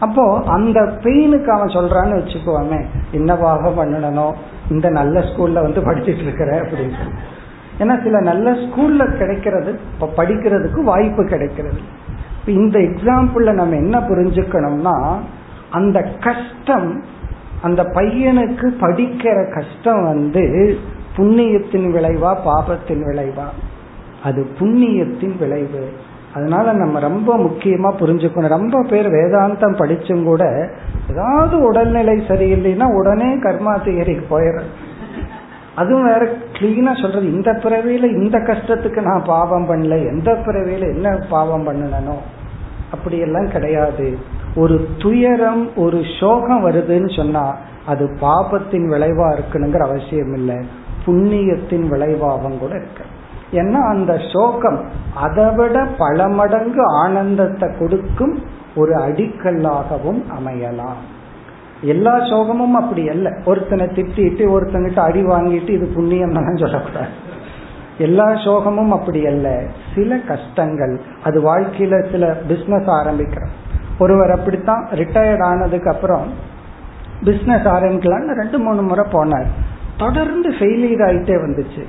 அப்போ அந்த பெயினுக்கு அவன் சொல்றான்னு வச்சுக்கோமே, என்னவாக பண்ணணும், இந்த நல்ல ஸ்கூல்ல வந்து படிச்சுட்டு இருக்கிற அப்படின்னு. ஏன்னா சில நல்ல ஸ்கூல்ல கிடைக்கிறது, இப்ப படிக்கிறதுக்கு வாய்ப்பு கிடைக்கிறது. இந்த எக்ஸாம்பிள்ல நம்ம என்ன புரிஞ்சுக்கணும்னா, அந்த கஷ்டம், அந்த பையனுக்கு படிக்கிற கஷ்டம் வந்து புண்ணியத்தின் விளைவா பாபத்தின் விளைவா? அது புண்ணியத்தின் விளைவு. அதனால நம்ம ரொம்ப முக்கியமா புரிஞ்சுக்கணும். ரொம்ப பேர் வேதாந்தம் படிச்சும் கூட ஏதாவது உடல்நிலை சரியில்லைன்னா உடனே கர்மா தியரிக்கு போயிடும். அதுவும் வேற கிளீனா சொல்றது, இந்த பிறவியில இந்த கஷ்டத்துக்கு நான் பாவம் பண்ணல, எந்த பிறவியில என்ன பாவம் பண்ணனோ அப்படியெல்லாம் கிடையாது. ஒரு துயரம், ஒரு சோகம் வருதுன்னு சொன்னா அது பாபத்தின் விளைவா இருக்குனுங்கிற அவசியம் இல்லை, புண்ணியத்தின் விளைவாகவும் கூட இருக்கு. ஏன்னா அந்த சோகம் அதை விட பல மடங்கு ஆனந்தத்தை கொடுக்கும் ஒரு அடிக்கல்லாகவும் அமையலாம். எல்லா சோகமும் அப்படி அல்ல. ஒருத்தனை திட்டிட்டு ஒருத்தங்கிட்ட அடி வாங்கிட்டு இது புண்ணியம் தான் சொல்லக்கூடாது. எல்லா சோகமும் அப்படி அல்ல. சில கஷ்டங்கள் அது வாழ்க்கையில, சில பிசினஸ் ஆரம்பிக்கிறோம், ஒருவர் அப்படித்தான் ரிட்டையர்ட் ஆனதுக்கு அப்புறம் பிசினஸ் ஆரம்பிக்கலான்னு ரெண்டு மூணு முறை போனார், தொடர்ந்து ஃபெயிலியர் ஆகிட்டே வந்துச்சு.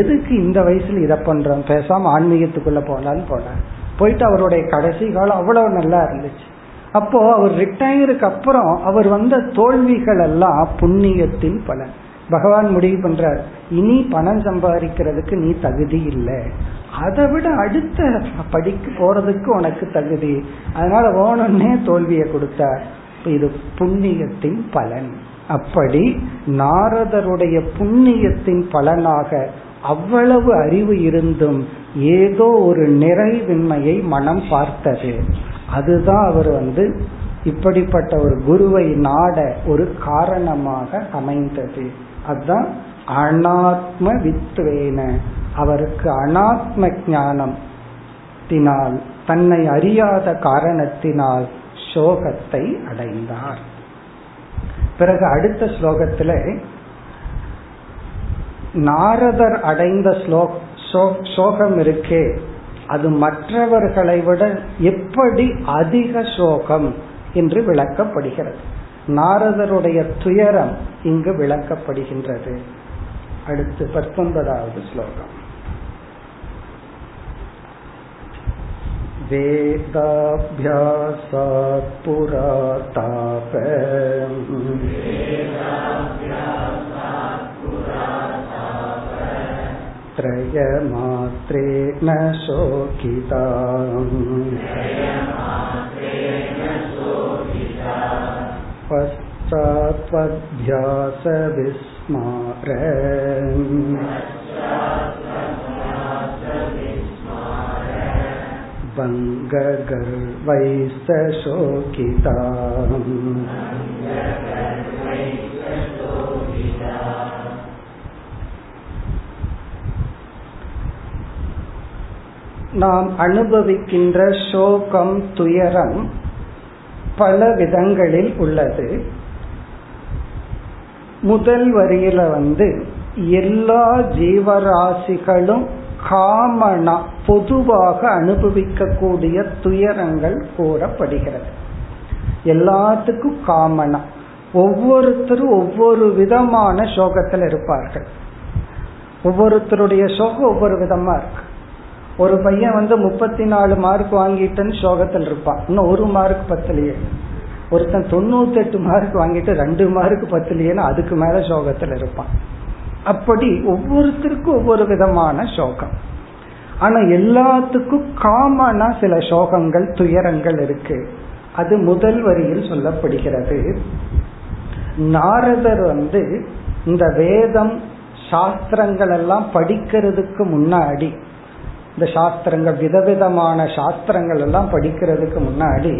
எதுக்கு இந்த வயசுல இதை பண்றோம், பேசாம ஆன்மீகத்துக்குள்ள போனான்னு போனார். போயிட்டு அவருடைய கடைசி காலம் அவ்வளவு நல்லா இருந்துச்சு. அப்போ அவர் ரிட்டையருக்கு அப்புறம் அவர் வந்த தோல்விகள் எல்லாம் புண்ணியத்தின் பலன். பகவான் முடிவு பண்றார், இனி பணம் சம்பாதிக்கிறதுக்கு நீ தகுதி இல்லை, அதை விட அடுத்த படிக்க போறதுக்கு உனக்கு தகுதி, அதனால வேணும்னே தோல்வியை கொடுத்தார். இது புண்ணியத்தின் பலன். அப்படி நாரதருடைய புண்ணியத்தின் பலனாக அவ்வளவு அறிவு இருந்தும் ஏதோ ஒரு நிறைவின்மையை மனம் பார்த்தது. அதுதான் அவர் வந்து இப்படிப்பட்ட ஒரு குருவை நாட ஒரு காரணமாக அமைந்தது. அதுதான் அனாத்ம வித்வேன, அவருக்கு அனாத்ம ஞானத்தினால், தன்னை அறியாத காரணத்தினால் சோகத்தை அடைந்தார். பிறகு அடுத்த ஸ்லோகத்துல நாரதர் அடைந்த சோகம் இருக்கே, அது மற்றவர்களை விட எப்படி அதிக சோகம் என்று விளக்கப்படுகிறது. நாரதருடைய துயரம் இங்கு விளக்கப்படுகின்றது. அடுத்து பத்தொன்பதாவது ஸ்லோகம். வேதாபியாசாத் புராதாப த்ரய மாத்ரேன சோகிதாம் பஸ்தாத்வத்யாஸ விஸ்மாரம் பங்ககர்வைஸ்த சோகிதாம். நாம் அனுபவிக்கின்ற சோகம், துயரம் பல விதங்களில் உள்ளது. முதல் வரியில வந்து எல்லா ஜீவராசிகளும் காமனா பொதுவாக அனுபவிக்கக்கூடிய துயரங்கள் கூறப்படுகிறது. எல்லாத்துக்கும் காமனா ஒவ்வொருத்தரும் ஒவ்வொரு விதமான சோகத்தில் இருப்பார்கள். ஒவ்வொருத்தருடைய சோகம் ஒவ்வொரு விதமா இருக்கு. ஒரு பையன் வந்து முப்பத்தி நாலு மார்க் வாங்கிட்டேன்னு சோகத்தில் இருப்பான், இன்னும் ஒரு மார்க் பத்தலையே. ஒருத்தன் தொண்ணூத்தி எட்டு மார்க் வாங்கிட்டு ரெண்டு மார்க் பத்தலையேன்னு அதுக்கு மேல சோகத்தில் இருப்பான். அப்படி ஒவ்வொருத்தருக்கும் ஒவ்வொரு விதமான சோகம். ஆனா எல்லாத்துக்கும் காமனா சில சோகங்கள், துயரங்கள் இருக்கு. அது முதல் வரியில் சொல்லப்படுகிறது. நாரதர் வந்து இந்த வேதம் சாஸ்திரங்கள் எல்லாம் படிக்கிறதுக்கு முன்னாடி, இந்த சாஸ்திரங்கள் விதவிதமான சாஸ்திரங்கள் எல்லாம் படிக்கிறதுக்கு முன்னாடி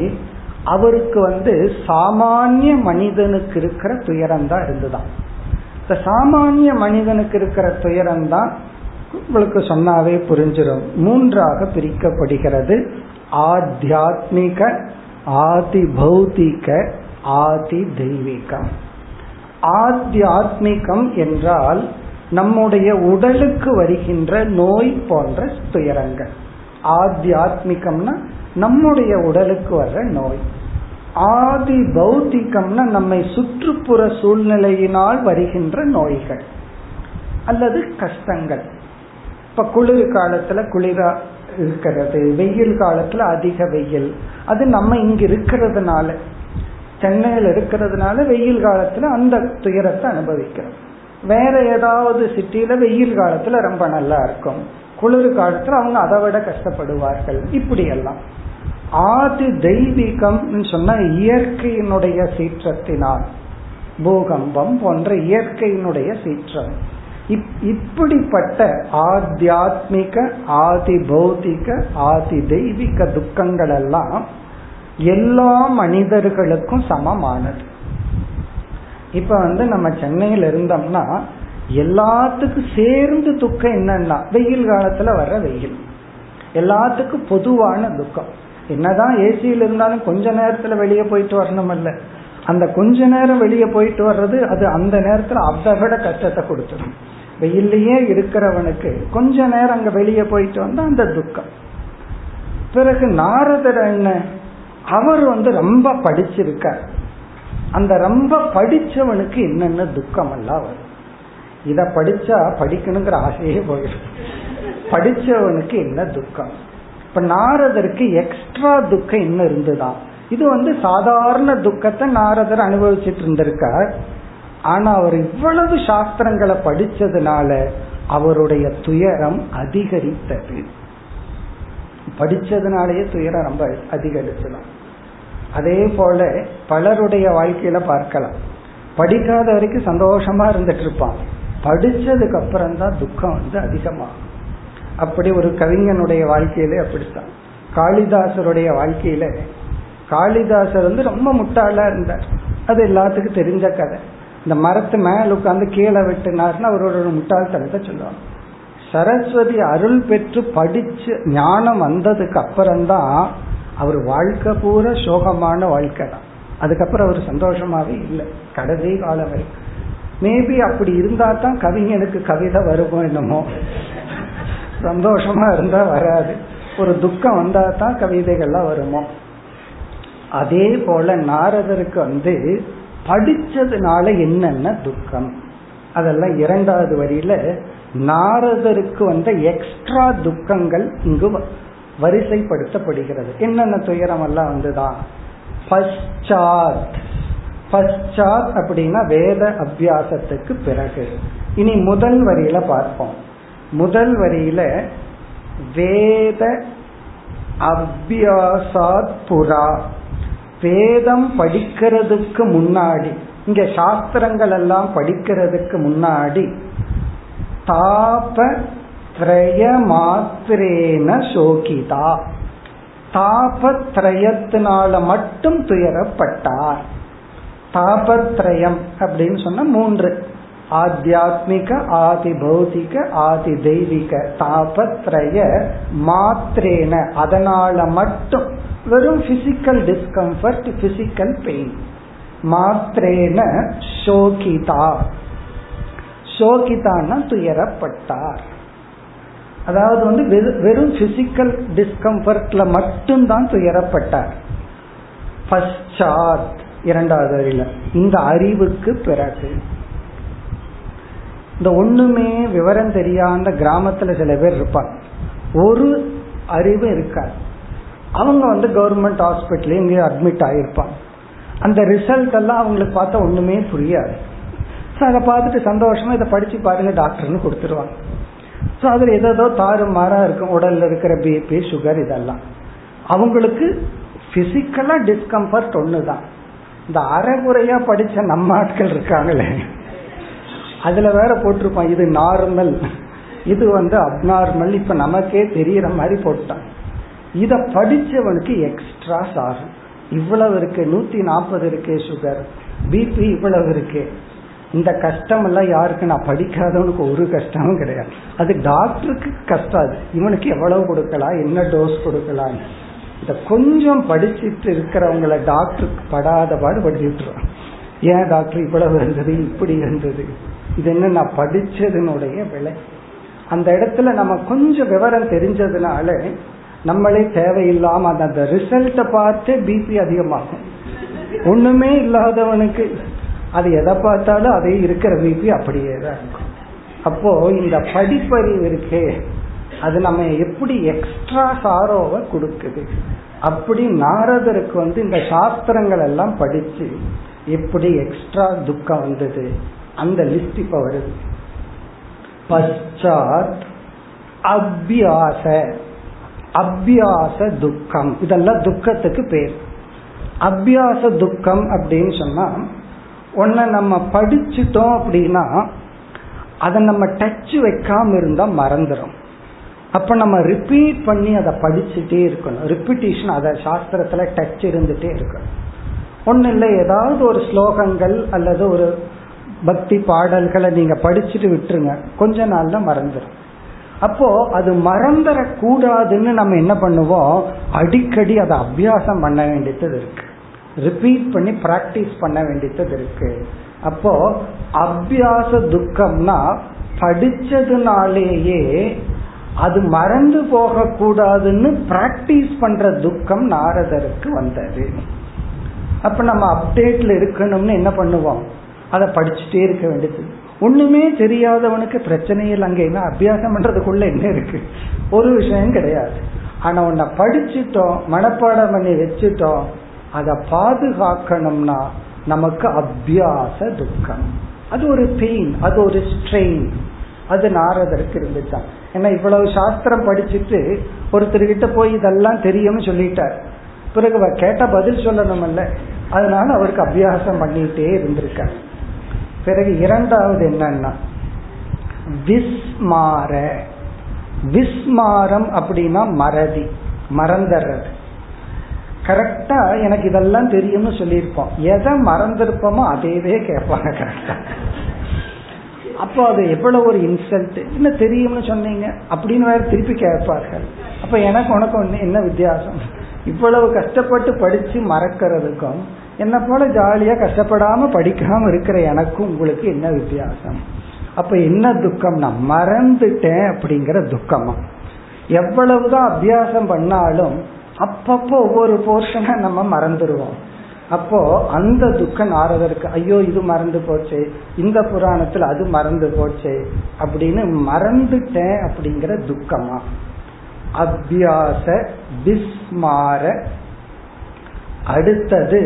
அவருக்கு வந்து சாமானிய மனிதனுக்கு இருக்கிற துயரம் தான் இருந்துதான். இந்த சாமானிய மனிதனுக்கு இருக்கிற துயரம் தான் உங்களுக்கு சொன்னாவே புரிஞ்சிடும். மூன்றாக பிரிக்கப்படுகிறது, ஆத்தியாத்மிக, ஆதி பௌத்திக, ஆதி தெய்வீகம். ஆத்தியாத்மிகம் என்றால் நம்முடைய உடலுக்கு வருகின்ற நோய் போன்ற துயரங்கள். ஆத்தியாத்மிகம்னா நம்முடைய உடலுக்கு வர்ற நோய். ஆதி பௌத்திகம்னா நம்மை சுற்றுப்புற சூழ்நிலையினால் வருகின்ற நோய்கள் அல்லது கஷ்டங்கள். இப்ப குளிர் காலத்துல குளிரா இருக்கிறது, வெயில் காலத்துல அதிக வெயில், அது நம்ம இங்க இருக்கிறதுனால, சென்னையில் இருக்கிறதுனால வெயில் காலத்துல அந்த துயரத்தை அனுபவிக்கிறோம். வேற ஏதாவது சிட்டியில வெயில் காலத்துல ரொம்ப நல்லா இருக்கும், குளிர் காலத்துல அவங்க அதை விட கஷ்டப்படுவார்கள். இப்படி எல்லாம் ஆதி தெய்வீகம் சொன்னா இயற்கையினுடைய சீற்றத்தினால், பூகம்பம் போன்ற இயற்கையினுடைய சீற்றம். இப்படிப்பட்ட ஆத்தியாத்மிக, ஆதி பௌத்திக, ஆதி தெய்வீக துக்கங்கள் எல்லாம் எல்லா மனிதர்களுக்கும் சமமானது. இப்ப வந்து நம்ம சென்னையில இருந்தோம்னா எல்லாத்துக்கும் சேர்ந்து துக்கம் என்னன்னா வெயில் காலத்துல வர்ற வெயில், எல்லாத்துக்கும் பொதுவான துக்கம். என்னதான் ஏசியில இருந்தாலும் கொஞ்ச நேரத்துல வெளியே போயிட்டு வரணும் இல்ல, அந்த கொஞ்ச நேரம் வெளியே போயிட்டு வர்றது அது அந்த நேரத்துல அதை விட கஷ்டத்தை கொடுத்துடும். வெயிலேயே இருக்கிறவனுக்கு கொஞ்ச நேரம் அங்க வெளியே போயிட்டு வந்தா அந்த துக்கம். பிறகு நாரதர் என்ன, அவர் வந்து ரொம்ப படிச்சிருக்கார், அந்த ரொம்ப படிச்சவனுக்கு என்னென்ன துக்கம் எல்லாம் வரும். இத படிச்சா படிக்கணுங்கிற ஆசையே போயிடும், படிச்சவனுக்கு என்ன துக்கம். இப்ப நாரதருக்கு எக்ஸ்ட்ரா துக்கம் என்ன இருந்துதான், இது வந்து சாதாரண துக்கத்தை நாரதர் அனுபவிச்சுட்டு இருந்திருக்கார். ஆனா அவர் இவ்வளவு சாஸ்திரங்களை படிச்சதுனால அவருடைய துயரம் அதிகரித்தது, படிச்சதுனாலேயே துயரம் ரொம்ப அதிகரிச்சலாம். அதே போல பலருடைய வாழ்க்கையில பார்க்கலாம், படிக்காத வரைக்கும் சந்தோஷமா இருந்துட்டு இருப்பான், படிச்சதுக்கு அப்புறம்தான் துக்கம் வந்து அதிகமாகும். அப்படி ஒரு கவிஞனுடைய வாழ்க்கையில அப்படித்தான். காளிதாசருடைய வாழ்க்கையில காளிதாசர் வந்து ரொம்ப முட்டாளா இருந்தார், அது எல்லாத்துக்கும் தெரிஞ்ச கதை. இந்த மரத்து மேல உட்காந்து கீழே வெட்டினார்னு அவரோட முட்டாள்தனத்தை சொல்லுவாங்க. சரஸ்வதி அருள் பெற்று படிச்சு ஞானம் வந்ததுக்கு அப்புறம்தான் அவர் வாழ்க்கை பூரா சோகமான வாழ்க்கை தான், அதுக்கப்புறம் அவர் சந்தோஷமாவே இல்லை கடைசி காலம் வரைக்கும். மேபி அப்படி இருந்தா தான் கவிஞனுக்கு கவிதை வருமோ என்னமோ, சந்தோஷமா இருந்தா வராது, ஒரு துக்கம் வந்தா தான் கவிதைகள்லாம் வருமோ. அதே போல நாரதருக்கு வந்து படிச்சதுனால என்னென்ன துக்கம் அதெல்லாம் இரண்டாவது வரியில நாரதருக்கு வந்த எக்ஸ்ட்ரா துக்கங்கள் இங்கு வரிசைப்படுத்தப்படுகிறது. என்னென்ன துயரம் எல்லாம் வந்துதான். பச்சாத் பச்சாத் அப்படின்னா வேத அபியாசத்துக்கு பிறகு. இனி முதல் வரியில பார்ப்போம். முதல் வரியில வேத அபியாசாத் புரா, வேதம் படிக்கிறதுக்கு முன்னாடி, இங்க சாஸ்திரங்கள் எல்லாம் படிக்கிறதுக்கு முன்னாடி தாப திரய மாத்திரேன சோகிதா, தாபத்ரயத்தினால மட்டும் துயரப்பட்டார். தாபத்ரயம் அப்படின்னு சொன்ன மூன்று, ஆத்தியாத்மிக, ஆதி பௌதிக, ஆதி தெய்வீக. தாபத்ரய மாத்திரேன அதனால மட்டும், வெறும் பிசிக்கல் டிஸ்கம்ஃபர்ட், பிசிக்கல் பெயின். மாத்திரேன சோகிதா, சோகிதான்னா துயரப்பட்டார். அதாவது வந்து வெறும் பிசிக்கல் டிஸ்கம்ஃபர்ட்ல மட்டும்தான் துயரப்பட்டார். பச்சாத் இரண்டாவது வரையில இந்த அறிவுக்கு பிறகு. இந்த ஒண்ணுமே விவரம் தெரியாத கிராமத்துல சில பேர் இருப்பாங்க, ஒரு அறிவு இருக்காது. அவங்க வந்து கவர்மெண்ட் ஹாஸ்பிட்டல் இங்க அட்மிட் ஆகிருப்பாங்க, அந்த ரிசல்ட் எல்லாம் அவங்களுக்கு பார்த்தா ஒண்ணுமே புரியாது. ஸோ அதை பார்த்துட்டு சந்தோஷமா இதை படிச்சு பாருங்க டாக்டர்னு கொடுத்துருவாங்க. ஸோ அதில் ஏதோ தாறு மாறா இருக்கும், உடல்ல இருக்கிற பிபி, சுகர், இதெல்லாம். அவங்களுக்கு பிசிக்கலா டிஸ்கம்ஃபர்ட் ஒண்ணுதான். இந்த அரைகுறையா படிச்ச நம்ம ஆட்கள் இருக்காங்களே அதுல வேற போட்டிருப்பான் இது நார்மல், இது வந்து அப்நார்மல், இப்ப நமக்கே தெரியற மாதிரி போட்டான். இத படிச்சவனுக்கு எக்ஸ்ட்ரா சாகும். இவ்வளவு இருக்கு, நூத்தி நாற்பது இருக்கு சுகர், பிபி இவ்வளவு இருக்கு, இந்த கஷ்டம் எல்லாம் யாருக்கு? நான் படிக்காதவனுக்கு ஒரு கஷ்டமும் கிடையாது. அது டாக்டருக்கு கஷ்டம், அது இவனுக்கு எவ்வளவு கொடுக்கலாம், என்ன டோஸ் கொடுக்கலாம். இத கொஞ்சம் படிச்சுட்டு இருக்கிறவங்களை டாக்டருக்கு படாத பாடு படிச்சுட்டுறான். ஏன் டாக்டர் இவ்வளவு இருந்தது, இப்படி இருந்தது, இது என்ன நான் படிச்சதுனுடைய விலை. அந்த இடத்துல நம்ம கொஞ்சம் விவரம் தெரிஞ்சதுனால நம்மளே தேவையில்லாம அந்த ரிசல்ட்டை பார்த்து பிபி அதிகமாகும். ஒண்ணுமே இல்லாதவனுக்கு அது எதை பார்த்தாலும் அதே இருக்கிற பிபி அப்படியே தான் இருக்கும். அப்போ இந்த படிப்பறிவு இருக்கே அது நம்ம எப்படி எக்ஸ்ட்ரா சாரோவை கொடுக்குது. அப்படி நாரதருக்கு வந்து இந்த சாஸ்திரங்கள் எல்லாம் படிச்சு எப்படி எக்ஸ்ட்ரா துக்கம் வந்தது அந்த லிஸ்ட் இப்ப வருது. பச்சாத் அபியாச, அபியாச துக்கம், இதெல்லாம் துக்கத்துக்கு பேர். அபியாச துக்கம் அப்படின்னு சொன்னா ஒன்ன நம்ம படிச்சுட்டோம் அப்படின்னா அதை நம்ம டச் வைக்காம இருந்தா மறந்துடும். அப்ப நம்ம ரிப்பீட் பண்ணி அதை படிச்சுட்டே இருக்கணும். ரிப்பீட்டேஷன், அதை சாஸ்திரத்துல டச் இருந்துட்டே இருக்கணும். ஒன்னும் இல்லை, ஏதாவது ஒரு ஸ்லோகங்கள் அல்லது ஒரு பக்தி பாடல்களை நீங்க படிச்சுட்டு விட்டுருங்க, கொஞ்ச நாள்ல மறந்துடும். அப்போ அது மறந்துட கூடாதுன்னு நம்ம என்ன பண்ணுவோம், அடிக்கடி அதை அபியாசம் பண்ண வேண்டியது இருக்கு, ரிப்பீட் பண்ணி பிராக்டிஸ் பண்ண வேண்டியது இருக்கு. அப்போ அபியாச துக்கம்னா படிச்சதுனாலேயே அது மறந்து போக கூடாதுன்னு பிராக்டிஸ் பண்ற துக்கம் நாரதருக்கு வந்தது. அப்ப நம்ம அப்டேட்ல இருக்கணும்னு என்ன பண்ணுவோம், அதை படிச்சுட்டே இருக்க வேண்டியது. ஒண்ணுமே தெரியாதவனுக்கு பிரச்சனையில் அங்கே என்ன அபியாசம் பண்றதுக்குள்ள என்ன இருக்கு, ஒரு விஷயம் கிடையாது. ஆனா உன்னை படிச்சுட்டோம், மனப்பாடம் பண்ணி வச்சுட்டோம், அதை பாதுகாக்கணும்னா நமக்கு அபியாச துக்கம், அது ஒரு பெயின், அது ஒரு ஸ்ட்ரெயின், அது நாரதற்கு இருந்துச்சான். ஏன்னா இவ்வளவு சாஸ்திரம் படிச்சுட்டு ஒருத்தர்கிட்ட போய் இதெல்லாம் தெரியும்னு சொல்லிட்டார், பிறகு கேட்ட பதில் சொல்லணும்ல, அதனால அவருக்கு அபியாசம் பண்ணிட்டே இருந்திருக்காரு. பிறகு இரண்டாவது என்னன்னா விஸ்மார, விஸ்மாரம் அப்படின்னா மறதி, மறந்துறது. கரெக்டா எனக்கு இதெல்லாம் தெரியும்னு சொல்லியிருப்போம், எதை மறந்துருப்போமோ அதேவே கேட்பாங்க கரெக்டா. அப்போ அது எவ்வளவு ஒரு இன்சல்ட், என்ன தெரியும்னு சொன்னீங்க அப்படின்னு வேற திருப்பி கேட்பார்கள். அப்ப எனக்கு உனக்கு ஒண்ணு என்ன வித்தியாசம், இவ்வளவு கஷ்டப்பட்டு படிச்சு மறக்கிறதுக்கும் என்ன போல ஜாலியா கஷ்டப்படாம படிக்காம இருக்கிற எனக்கும் உங்களுக்கு என்ன வித்தியாசம். அப்ப என்ன துக்கம்னா மறந்துட்டேன் அப்படிங்கிற துக்கமா. எவ்வளவுதான் அபியாசம் பண்ணாலும் அப்பப்போ ஒவ்வொரு போர்ஷனை நம்ம மறந்துடுவோம். அப்போ அந்த துக்கம் நாரதருக்கு, ஐயோ இது மறந்து போச்சு, இந்த புராணத்துல அது மறந்து போச்சு அப்படின்னு மறந்துட்டேன் அப்படிங்கிற துக்கமா. அபியாச விஸ்மார. அடுத்தது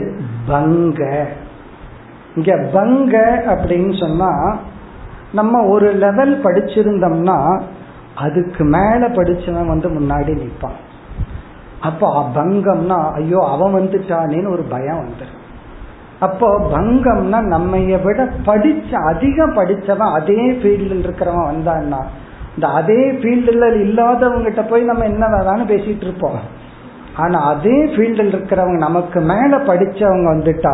பங்க. இங்க பங்க அப்படின்னு சொன்னா நம்ம ஒரு லெவல் படிச்சிருந்தோம்னா அதுக்கு மேல படிச்சவன் வந்து முன்னாடி நிற்பான். அப்போ பங்கம்னா ஐயோ அவன் வந்துட்டானேன்னு ஒரு பயம் வந்துடும். அப்போ பங்கம்னா நம்ம விட படிச்ச அதிகம் படிச்சவன் அதே ஃபீல்டில் இருக்கிறவன் வந்தான்னா இந்த அதே ஃபீல்டுல இல்லாதவங்கிட்ட போய் நம்ம என்னதான்னு பேசிட்டு இருப்போம். ஆனா அதே ஃபீல்டில் இருக்கிறவங்க நமக்கு மேல படிச்சவங்க வந்துட்டா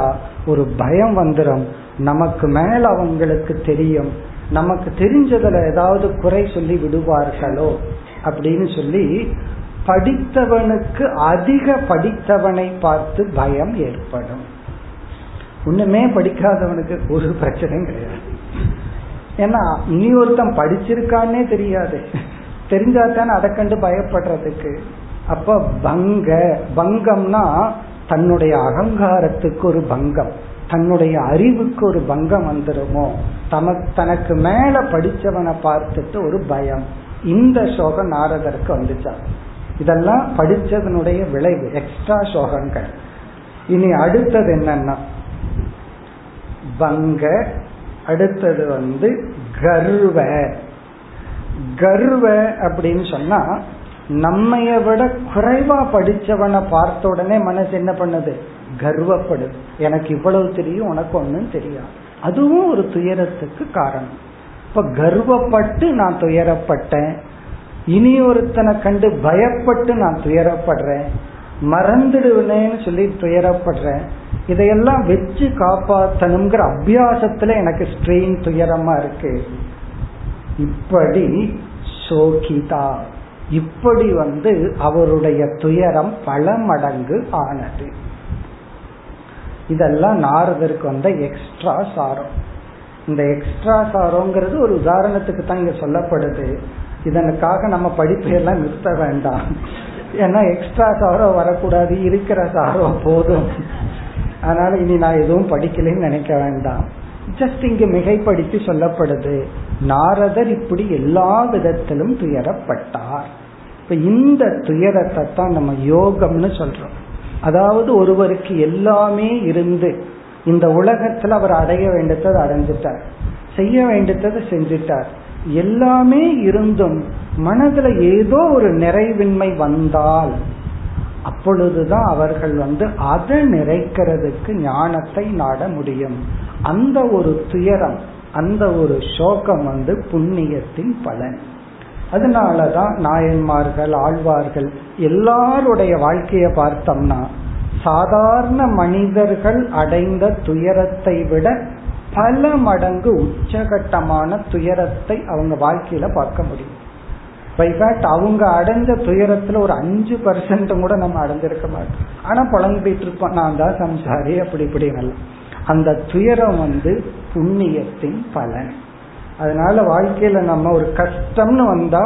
ஒரு பயம் வந்துடும், நமக்கு மேல அவங்களுக்கு தெரியும், நமக்கு தெரிஞ்சதுல ஏதாவது குறை சொல்லி விடுவார்களோ அப்படின்னு சொல்லி படித்தவனுக்கு அதிக படித்தவனை பார்த்து பயம் ஏற்படும். ஒண்ணுமே படிக்காதவனுக்கு ஒரு பிரச்சனையும் கிடையாது. ஏன்னா நீ ஒருத்தன் படிச்சிருக்கானே தெரியாது, தெரிஞ்சாதான் அடக்கண்டு பயப்படுறதுக்கு. அப்ப பங்க, பங்கம்னா தன்னுடைய அகங்காரத்துக்கு ஒரு பங்கம், தன்னுடைய அறிவுக்கு ஒரு பங்கம் வந்துருமோ, தமக்கு தனக்கு மேல படிச்சவனை பார்த்துட்டு ஒரு பயம், இந்த சோகம் நாரதருக்கு வந்துச்சான். இதெல்லாம் படிச்சதனுடைய விளைவு, எக்ஸ்ட்ரா சோகங்கள். இனி அடுத்தது என்னன்னா பங்க, அடுத்தது வந்து கர்வ. கர்வ அப்படின்னு சொன்னா நம்மைய விட குறைவா படிச்சவனை பார்த்த உடனே மனசு என்ன பண்ணுது, கர்வப்படுது, எனக்கு இவ்வளவு தெரியும் உனக்கு ஒன்னும் தெரியாது. அதுவும் ஒரு துயரத்துக்கு காரணம். இப்ப கர்வப்பட்டு நான் துயரப்பட்டேன், இனி ஒருத்தனை கண்டு பயப்பட்டு நான் துயரப்படுறேன், மறந்துடுவேன்னு சொல்லி துயரப்படுறேன். இதையெல்லாம் வச்சு காப்பாற்றணுங்கிற அபியாசத்துல எனக்கு ஸ்ட்ரெயின் துயரமா இருக்கு. இப்படி சோகிதா, இப்படி வந்து அவருடைய துயரம் பல மடங்கு ஆனது. இதெல்லாம் நாரதருக்கு வந்த எக்ஸ்ட்ரா சாரம். இந்த எக்ஸ்ட்ரா சாரங்கிறது ஒரு உதாரணத்துக்கு தான் இங்க சொல்லப்படுது. இதனுக்காக நம்ம படிப்பெல்லாம் நிறுத்த வேண்டாம், ஏன்னா எக்ஸ்ட்ரா சாரம் வரக்கூடாது, இருக்கிற சாரம் போதும். அதனால இனி நான் எதுவும் படிக்கலன்னு நினைக்க வேண்டாம். ஜஸ்ட் இங்கு மிகைப்படுத்தி சொல்லப்படுது, நாரதர் இப்படி எல்லா விதத்திலும் துயரப்பட்டார். இப்ப இந்த துயரத்தை தான் நம்ம யோகம்னு சொல்றோம். அதாவது ஒருவருக்கு எல்லாமே இருந்து இந்த உலகத்துல அவர் அடைய வேண்டியது அடைஞ்சிட்டார், செய்ய வேண்டியது செஞ்சிட்டார், எல்லாமே இருந்தும் மனதுல ஏதோ ஒரு நிறைவின்மை வந்தால் அப்பொழுதுதான் அவர்கள் வந்து அதை நிறைக்கிறதுக்கு ஞானத்தை நாட முடியும். அந்த ஒரு துயரம், அந்த ஒரு சோகம் வந்து புண்ணியத்தின் பலன். அதனாலதான் நாயன்மார்கள் ஆழ்வார்கள் எல்லாருடைய வாழ்க்கைய பார்த்தோம்னா சாதாரண மனிதர்கள் அடைந்த துயரத்தை விட பல மடங்கு உச்சகட்டமான துயரத்தை அவங்க வாழ்க்கையில பார்க்க முடியும். பைஃபேக்ட் அவங்க அடைஞ்ச துயரத்துல ஒரு அஞ்சு பர்சன்ட் கூட நம்ம அடைஞ்சிருக்க மாட்டோம். ஆனா புலம்பிட்டு இருப்போம், நான் தான் சம்சாரி அப்படி இப்படி. அந்த துயரம் வந்து புண்ணியத்தின் பலன். அதனால வாழ்க்கையில நம்ம ஒரு கஷ்டம்னு வந்தா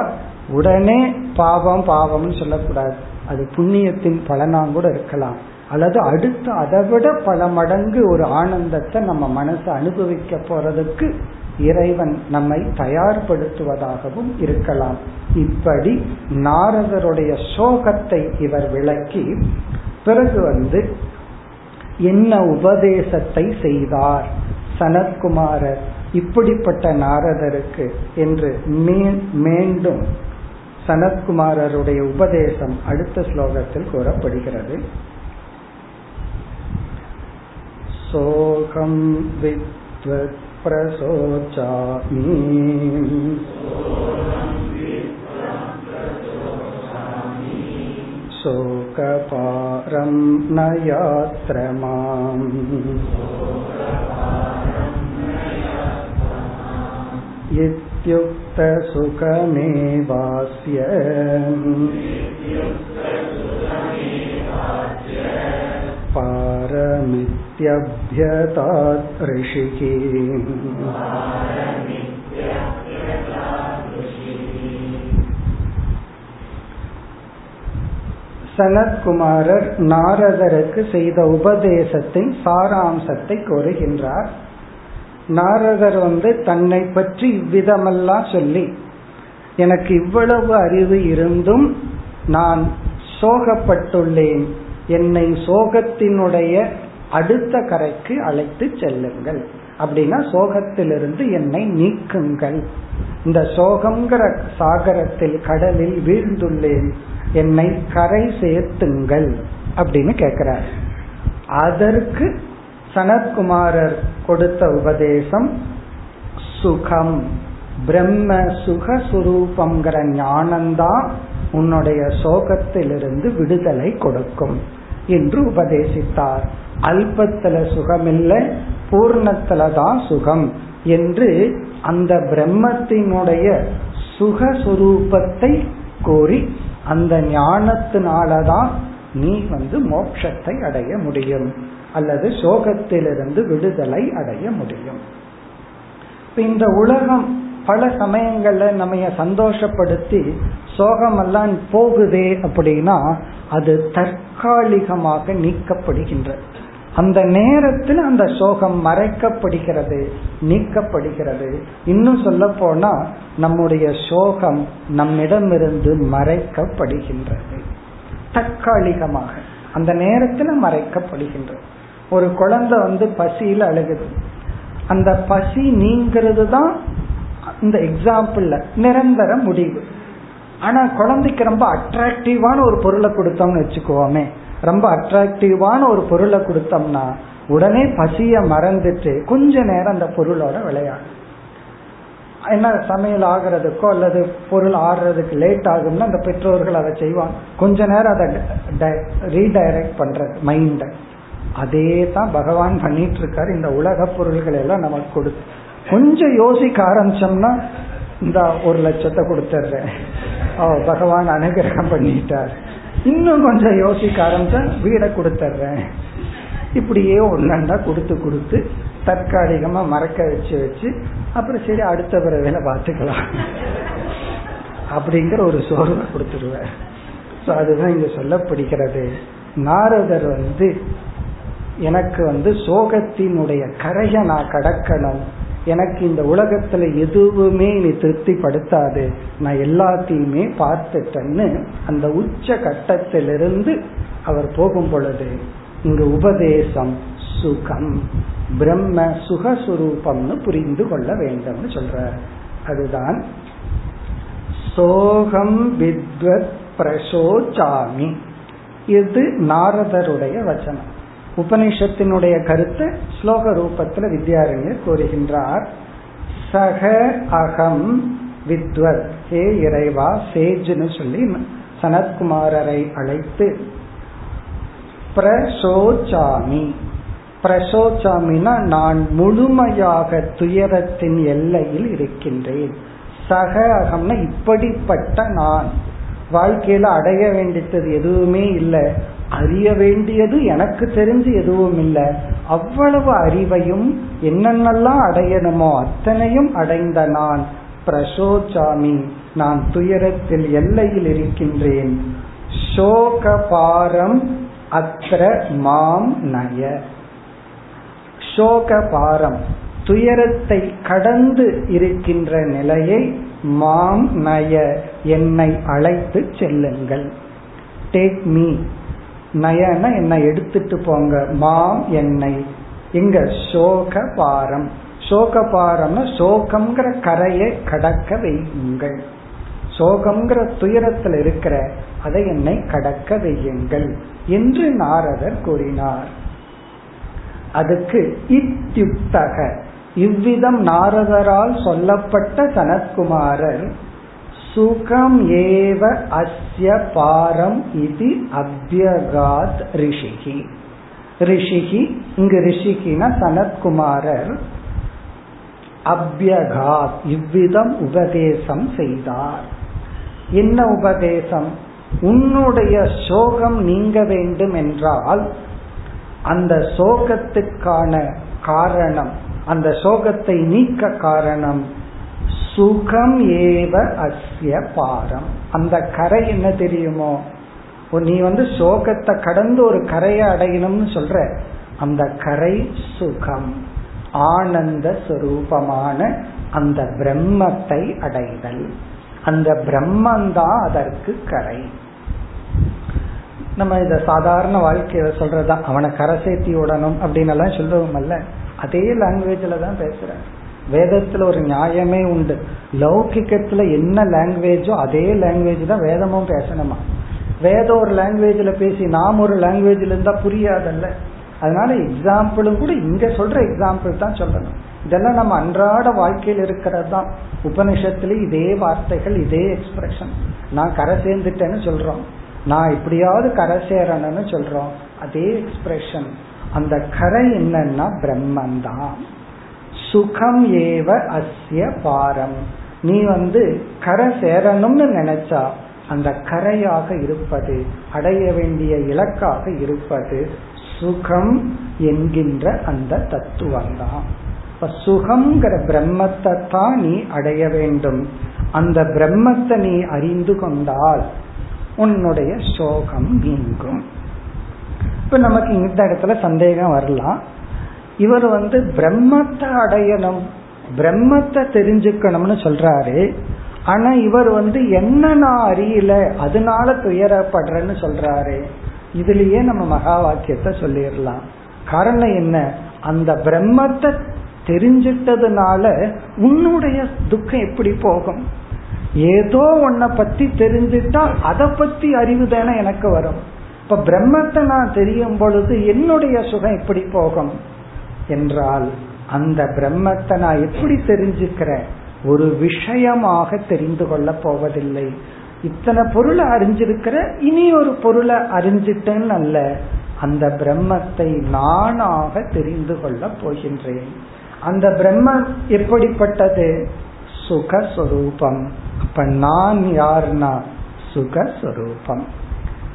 உடனே பாவம் பாவம்னு சொல்லக்கூடாது. அது புண்ணியத்தின் பலனாங்கூட இருக்கலாம், அல்லது அடுத்து அதை விட பல மடங்கு ஒரு ஆனந்தத்தை நம்ம மனசு அனுபவிக்க போறதுக்கு இறைவன் நம்மை தயார்படுத்துவதாகவும் இருக்கலாம். இப்படி நாரதருடைய சோகத்தை இவர் விளக்கி பிறகு வந்து என்ன உபதேசத்தை செய்தார் சனத்குமாரர் இப்படிப்பட்ட நாரதருக்கு என்று மீண்டும் சனத்குமாரருடைய உபதேசம் அடுத்த ஸ்லோகத்தில் கூறப்படுகிறது. சோகம் வித்வத் பிரசோசாமி சோகபாரம் நயாத்ரமாம். இத்யுக்த சுகமேவாஸ்ய பாரமித்யப்யதாத் ரிஷிகி. சனத்குமாரர் நாரதருக்கு செய்த உபதேசத்தின் சாராம்சத்தை கோருகின்றார். நாரதர் வந்து தன்னை பற்றி இவ்விதமெல்லாம் சொல்லி, எனக்கு இவ்வளவு அறிவு இருந்தும் நான் சோகப்பட்டுள்ளேன், என்னை சோகத்தினுடைய அடுத்த கரைக்கு அழைத்து செல்லுங்கள், அப்படின்னா சோகத்திலிருந்து என்னை நீக்குங்கள், இந்த சோகங்கிற சாகரத்தில் கடலில் வீழ்ந்துள்ளேன், என்னை கரை சேர்த்துங்கள் அப்படின்னு கேட்கிறார். அதற்கு சனத்குமாரர் கொடுத்த உபதேசம் சுகம், பிரம்ம சுக சுரூபம்ங்கிற ஞானந்தான் உன்னுடைய சோகத்திலிருந்து விடுதலை கொடுக்கும் என்று உபதேசித்தார். அல்பத்துல சுகமில்லை, பூர்ணத்துலதான் சுகம் என்று அந்த பிரம்மத்தினுடைய சுக சுரூபத்தை கோரி, அந்த ஞானத்தினாலதான் நீ வந்து மோட்சத்தை அடைய முடியும், அல்லது சோகத்திலிருந்து விடுதலை அடைய முடியும். இந்த உலகம் பல சமயங்கள்ல நம்ம சந்தோஷப்படுத்தி சோகமெல்லாம் போகுதே அப்படின்னா அது தற்காலிகமாக நீக்கப்படுகின்றது. அந்த நேரத்தில் அந்த சோகம் மறைக்கப்படுகிறது, நீக்கப்படுகிறது. இன்னும் சொல்ல போனா நம்முடைய சோகம் நம்மிடமிருந்து மறைக்கப்படுகின்றது, தற்காலிகமாக அந்த நேரத்தில் மறைக்கப்படுகின்றது. ஒரு குழந்தை வந்து பசியில அழுகுது, அந்த பசி நீங்கிறது தான் இந்த எக்ஸாம்பிள் நிரந்தர முடிவு. ஆனா குழந்தைக்கு ரொம்ப அட்ராக்டிவான ஒரு பொருளை கொடுத்தோம்னு வச்சுக்கோமே, ரொம்ப அட்ராக்டிவான ஒரு பொருளை கொடுத்தோம்னா உடனே பசிய மறந்துட்டு கொஞ்ச நேரம் அந்த பொருளோட விளையாடும். என்ன சமையல் ஆகிறதுக்கோ அல்லது பொருள் ஆடுறதுக்கு லேட் ஆகும்னா அந்த பெற்றோர்கள் அதை செய்வாங்க. கொஞ்ச நேரம் அதை ரீடைரக்ட் பண்ற மைண்ட அதே தான் பகவான் பண்ணிட்டு இருக்காரு. இந்த உலக பொருள்கள் எல்லாம் நமக்கு கொடுத்து கொஞ்சம் யோசிக்க ஆரம்பிச்சோம்னா இந்த ஒரு லட்சத்தை கொடுத்துட்றேன், ஓ பகவான் அனுகிரகம் பண்ணிட்டார். இன்னும் கொஞ்சம் யோசிக்க ஆரம்பிச்சா வீடை கொடுத்துட்றேன். இப்படியே ஒன்னா கொடுத்து கொடுத்து தற்காலிகமா மறக்க வச்சு வச்சு அப்புறம் சரி அடுத்த பிறவையில பாத்துக்கலாம் அப்படிங்கிற ஒரு சோர்வை கொடுத்துருவார். ஸோ அதுதான் இங்க சொல்லப்படுகிறது. நாரதர் வந்து எனக்கு வந்து சோகத்தினுடைய கரையை நான் கடக்கணும், எனக்கு இந்த உலகத்துல எதுவுமே நீ திருப்தி படுத்தாது, நான் எல்லாத்தையுமே பார்த்துட்டேன்னு அந்த உச்ச கட்டத்திலிருந்து அவர் போகும் பொழுது இங்கு உபதேசம் சுகம் பிரம்ம சுகஸ்வரூபம்னு புரிந்து கொள்ள வேண்டும் சொல்ற. அதுதான் சோகம் வித்வத் பிரசோச்சாமி. இது நாரதருடைய வசனம். உபனிஷத்தினுடைய கருத்து ஸ்லோக ரூபத்துல வித்யாரண்யர் கூறுகின்றார். சக அகம் வித்வத், ஹே இறைவா சேஜ்னு சொல்லி சனத்குமாரரை அழைத்து பிரசோச்சாமி, பிரசோச்சாமினா நான் முழுமையாக துயரத்தின் எல்லையில் இருக்கின்றேன். சக அகம்னா இப்படிப்பட்ட நான், வாழ்க்கையில அடைய வேண்டியது எதுவுமே இல்லை, அறிய வேண்டியது எனக்கு தெரிஞ்சு எதுவும் இல்லை, அவ்வளவு அறிவையும் என்னென்னலாம் அடையணுமோ அத்தனையும் அடைந்த நான் பிரசோச்சாமி, நான் துயரத்தில் எல்லையில் இருக்கின்றேன். சோகபாரம் அத்ர மாம் நய. சோகபாரம் துயரத்தை கடந்து இருக்கின்ற நிலையை மாம் நய என்னை அழைத்து செல்லுங்கள். டேக் மீ, நயன என்னை எடுத்துட்டு போங்க, மாம் என்னை எங்க சோகபாரம், சோகபாரம்னா சோகம்ங்கிற கரையை கடக்க வையுங்கள், சோகம்ங்கிற துயரத்தில் இருக்கிற அதை என்னை கடக்க வையுங்கள் என்று நாரதர் கூறினார். அதுக்கு இத்யுக்தக, இவ்விதம் நாரதரால் சொல்லப்பட்ட சனத்குமாரர் சுகம் ஏவ அஸ்ய பாரம் இது அப்யகாத் ரிஷிகி. ரிஷிகி இங்கு ரிஷிகினா சனத்குமாரர், அப்யகாத் இவ்விதம் உபதேசம் செய்தார். என்ன உபதேசம்? உன்னுடைய சோகம் நீங்க வேண்டும் என்றால் அந்த சோகத்துக்கான காரணம், அந்த சோகத்தை நீக்க காரணம் சுகம் ஏவ அஸ்ய பாரம். அந்த கரை என்ன தெரியுமோ, நீ வந்து சோகத்தை கடந்து ஒரு கரையை அடையணும்னு சொல்ற, அந்த கரை சுகம் ஆனந்த சுரூபமான அந்த பிரம்மத்தை அடைதல். அந்த பிரம்மந்தான் அதற்கு கரை. நம்ம இத சாதாரண வாழ்க்கையில சொல்றதா, அவனை கரை சேர்த்தி விடணும் அப்படின்னு எல்லாம் சொல்றவும் அல்ல, அதே லாங்குவேஜில் தான் பேசுறேன். வேதத்துல ஒரு நியாயமே உண்டு, லௌகிக்கத்துல என்ன லாங்குவேஜோ அதே லாங்குவேஜ் தான் வேதமும் பேசணுமா? வேதம் ஒரு லாங்குவேஜில் பேசி நாம் ஒரு லாங்குவேஜில் இருந்தா புரியாதல்ல. அதனால எக்ஸாம்பிளும் கூட இங்க சொல்ற எக்ஸாம்பிள் தான் சொல்லணும். இதெல்லாம் நம்ம அன்றாட வாழ்க்கையில் இருக்கிறது தான். உபனிஷத்துலேயும் இதே வார்த்தைகள், இதே எக்ஸ்பிரஷன். நான் கரை சேர்ந்துட்டேன்னு சொல்றோம், நான் இப்படியாவது கரை சேரணும்னு சொல்றோம், அதே எக்ஸ்பிரஷன். அந்த கரை என்னன்னா பிரம்மந்தான். சுகம் ஏவ அஸ்ய பாரம், நீ வந்து கரை சேரணும்னு நினைச்சா அந்த கரையாக இருப்பது, அடைய வேண்டிய இலக்காக இருப்பது சுகம் என்கின்ற அந்த தத்துவம்தான். இப்ப சுகம்ங்கிற பிரம்மத்தை தான் நீ அடைய வேண்டும். அந்த பிரம்மத்தை நீ அறிந்து கொண்டால் உன்னுடைய சோகம் நீங்கும். இப்ப நமக்கு இந்த இடத்துல சந்தேகம் வரலாம், இவர் வந்து பிரம்மத்தை அடையணும், பிரம்மத்தை தெரிஞ்சுக்கணும்னு சொல்றாரு, ஆனா இவர் வந்து என்ன நான் அறியல அதனால துயரப்படுறேன்னு சொல்றாரு. இதுலயே நம்ம மகா வாக்கியத்தை சொல்லிடலாம். காரணம் என்ன? அந்த பிரம்மத்தை தெரிஞ்சிட்டதுனால உன்னுடைய துக்கம் எப்படி போகும்? ஏதோ உன்னை பத்தி தெரிஞ்சுட்டா அதை பத்தி அறிவு தானே எனக்கு வரும். இப்ப பிரம்மத்தை நான் தெரியும் பொழுது என்னுடைய சுகம் எப்படி போகும் என்றால், அந்த பிரம்மத்தை நான் எப்படி தெரிஞ்சுக்கிறேன், ஒரு விஷயமாக தெரிந்து கொள்ள போவதில்லை. இத்தனை பொருளை அறிஞ்சிருக்கிற, இனி ஒரு பொருளை அறிஞ்சிட்டேன்னு அல்ல, அந்த பிரம்மத்தை நானாக தெரிந்து கொள்ள போகின்றேன். அந்த பிரம்மம் எப்படிப்பட்டது? சுகஸ்வரூபம். அப்ப நான் யார்னா சுகஸ்வரூபம்.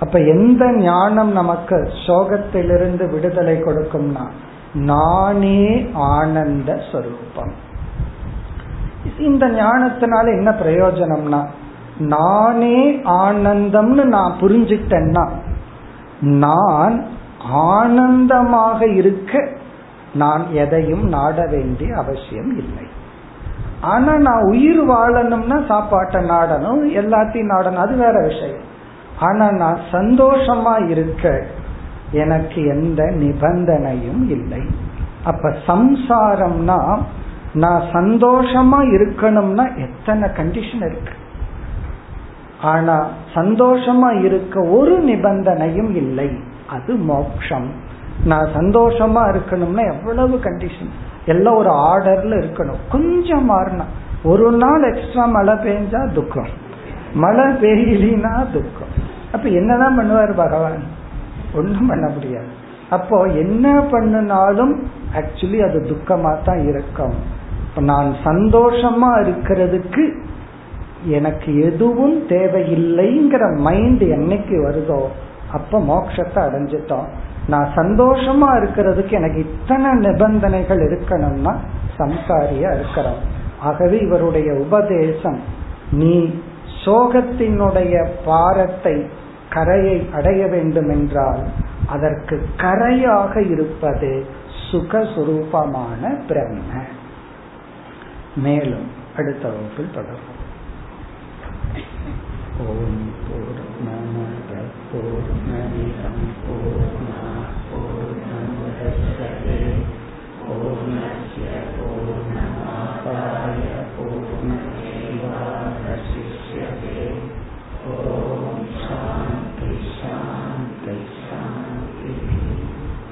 அப்ப எந்த ஞானம் நமக்கு சோகத்திலிருந்து விடுதலை கொடுக்கும்னா நானே ஆனந்த ஸ்வரூபம். இந்த ஞானத்தினால என்ன பிரயோஜனம்னா, நானே ஆனந்தம்னு நான் புரிஞ்சிட்டேன்னா நான் ஆனந்தமாக இருக்க நான் எதையும் நாட வேண்டிய அவசியம் இல்லை. ஆனா நான் உயிர் வாழணும்னா சாப்பாட்டை நாடணும், எல்லாத்தையும் நாடணும், அது வேற விஷயம். ஆனா நான் சந்தோஷமா இருக்க எனக்கு எந்த நிபந்தனையும் இல்லை. அப்ப சம்சாரம்னா நான் சந்தோஷமா இருக்கணும்னா எத்தனை கண்டிஷன் இருக்கு. ஆனா சந்தோஷமா இருக்க ஒரு நிபந்தனையும் இல்லை, அது மோட்சம். நான் சந்தோஷமா இருக்கணும்னா எவ்வளவு கண்டிஷன், எல்லாம் ஒரு ஆர்டர்ல இருக்கணும். கொஞ்சம் மாறினா, ஒரு நாள் எக்ஸ்ட்ரா மழை பெய்ஞ்சா துக்கம், மழை பெய்யலினா துக்கம். அப்ப என்னதான் பண்ணுவார் பகவான்? ஒன்றும் பண்ண முடியாது. அப்போ என்ன பண்ணினாலும் ஆக்சுவலி அது துக்கமா தான் இருக்கும். நான் சந்தோஷமா இருக்கிறதுக்கு எனக்கு எதுவும் தேவையில்லைங்கிற மைண்ட் என்னைக்கு வருதோ அப்ப மோட்சத்தை அடைஞ்சிட்டோம். நான் சந்தோஷமா இருக்கிறதுக்கு எனக்கு இத்தனை நிபந்தனைகள் இருக்கணும்னா சம்சாரியா இருக்கிறோம். ஆகவே இவருடைய உபதேசம், நீ சோகத்தினுடைய பாரத்தை கரையை அடைய வேண்டும் என்றால் அதற்கு கரையாக இருப்பது சுகஸ்வரூபமான பிரம்ம. மேலும் அடுத்த வகுப்பில் தொடரும். ஓம் பூர்ணமத பூர்ண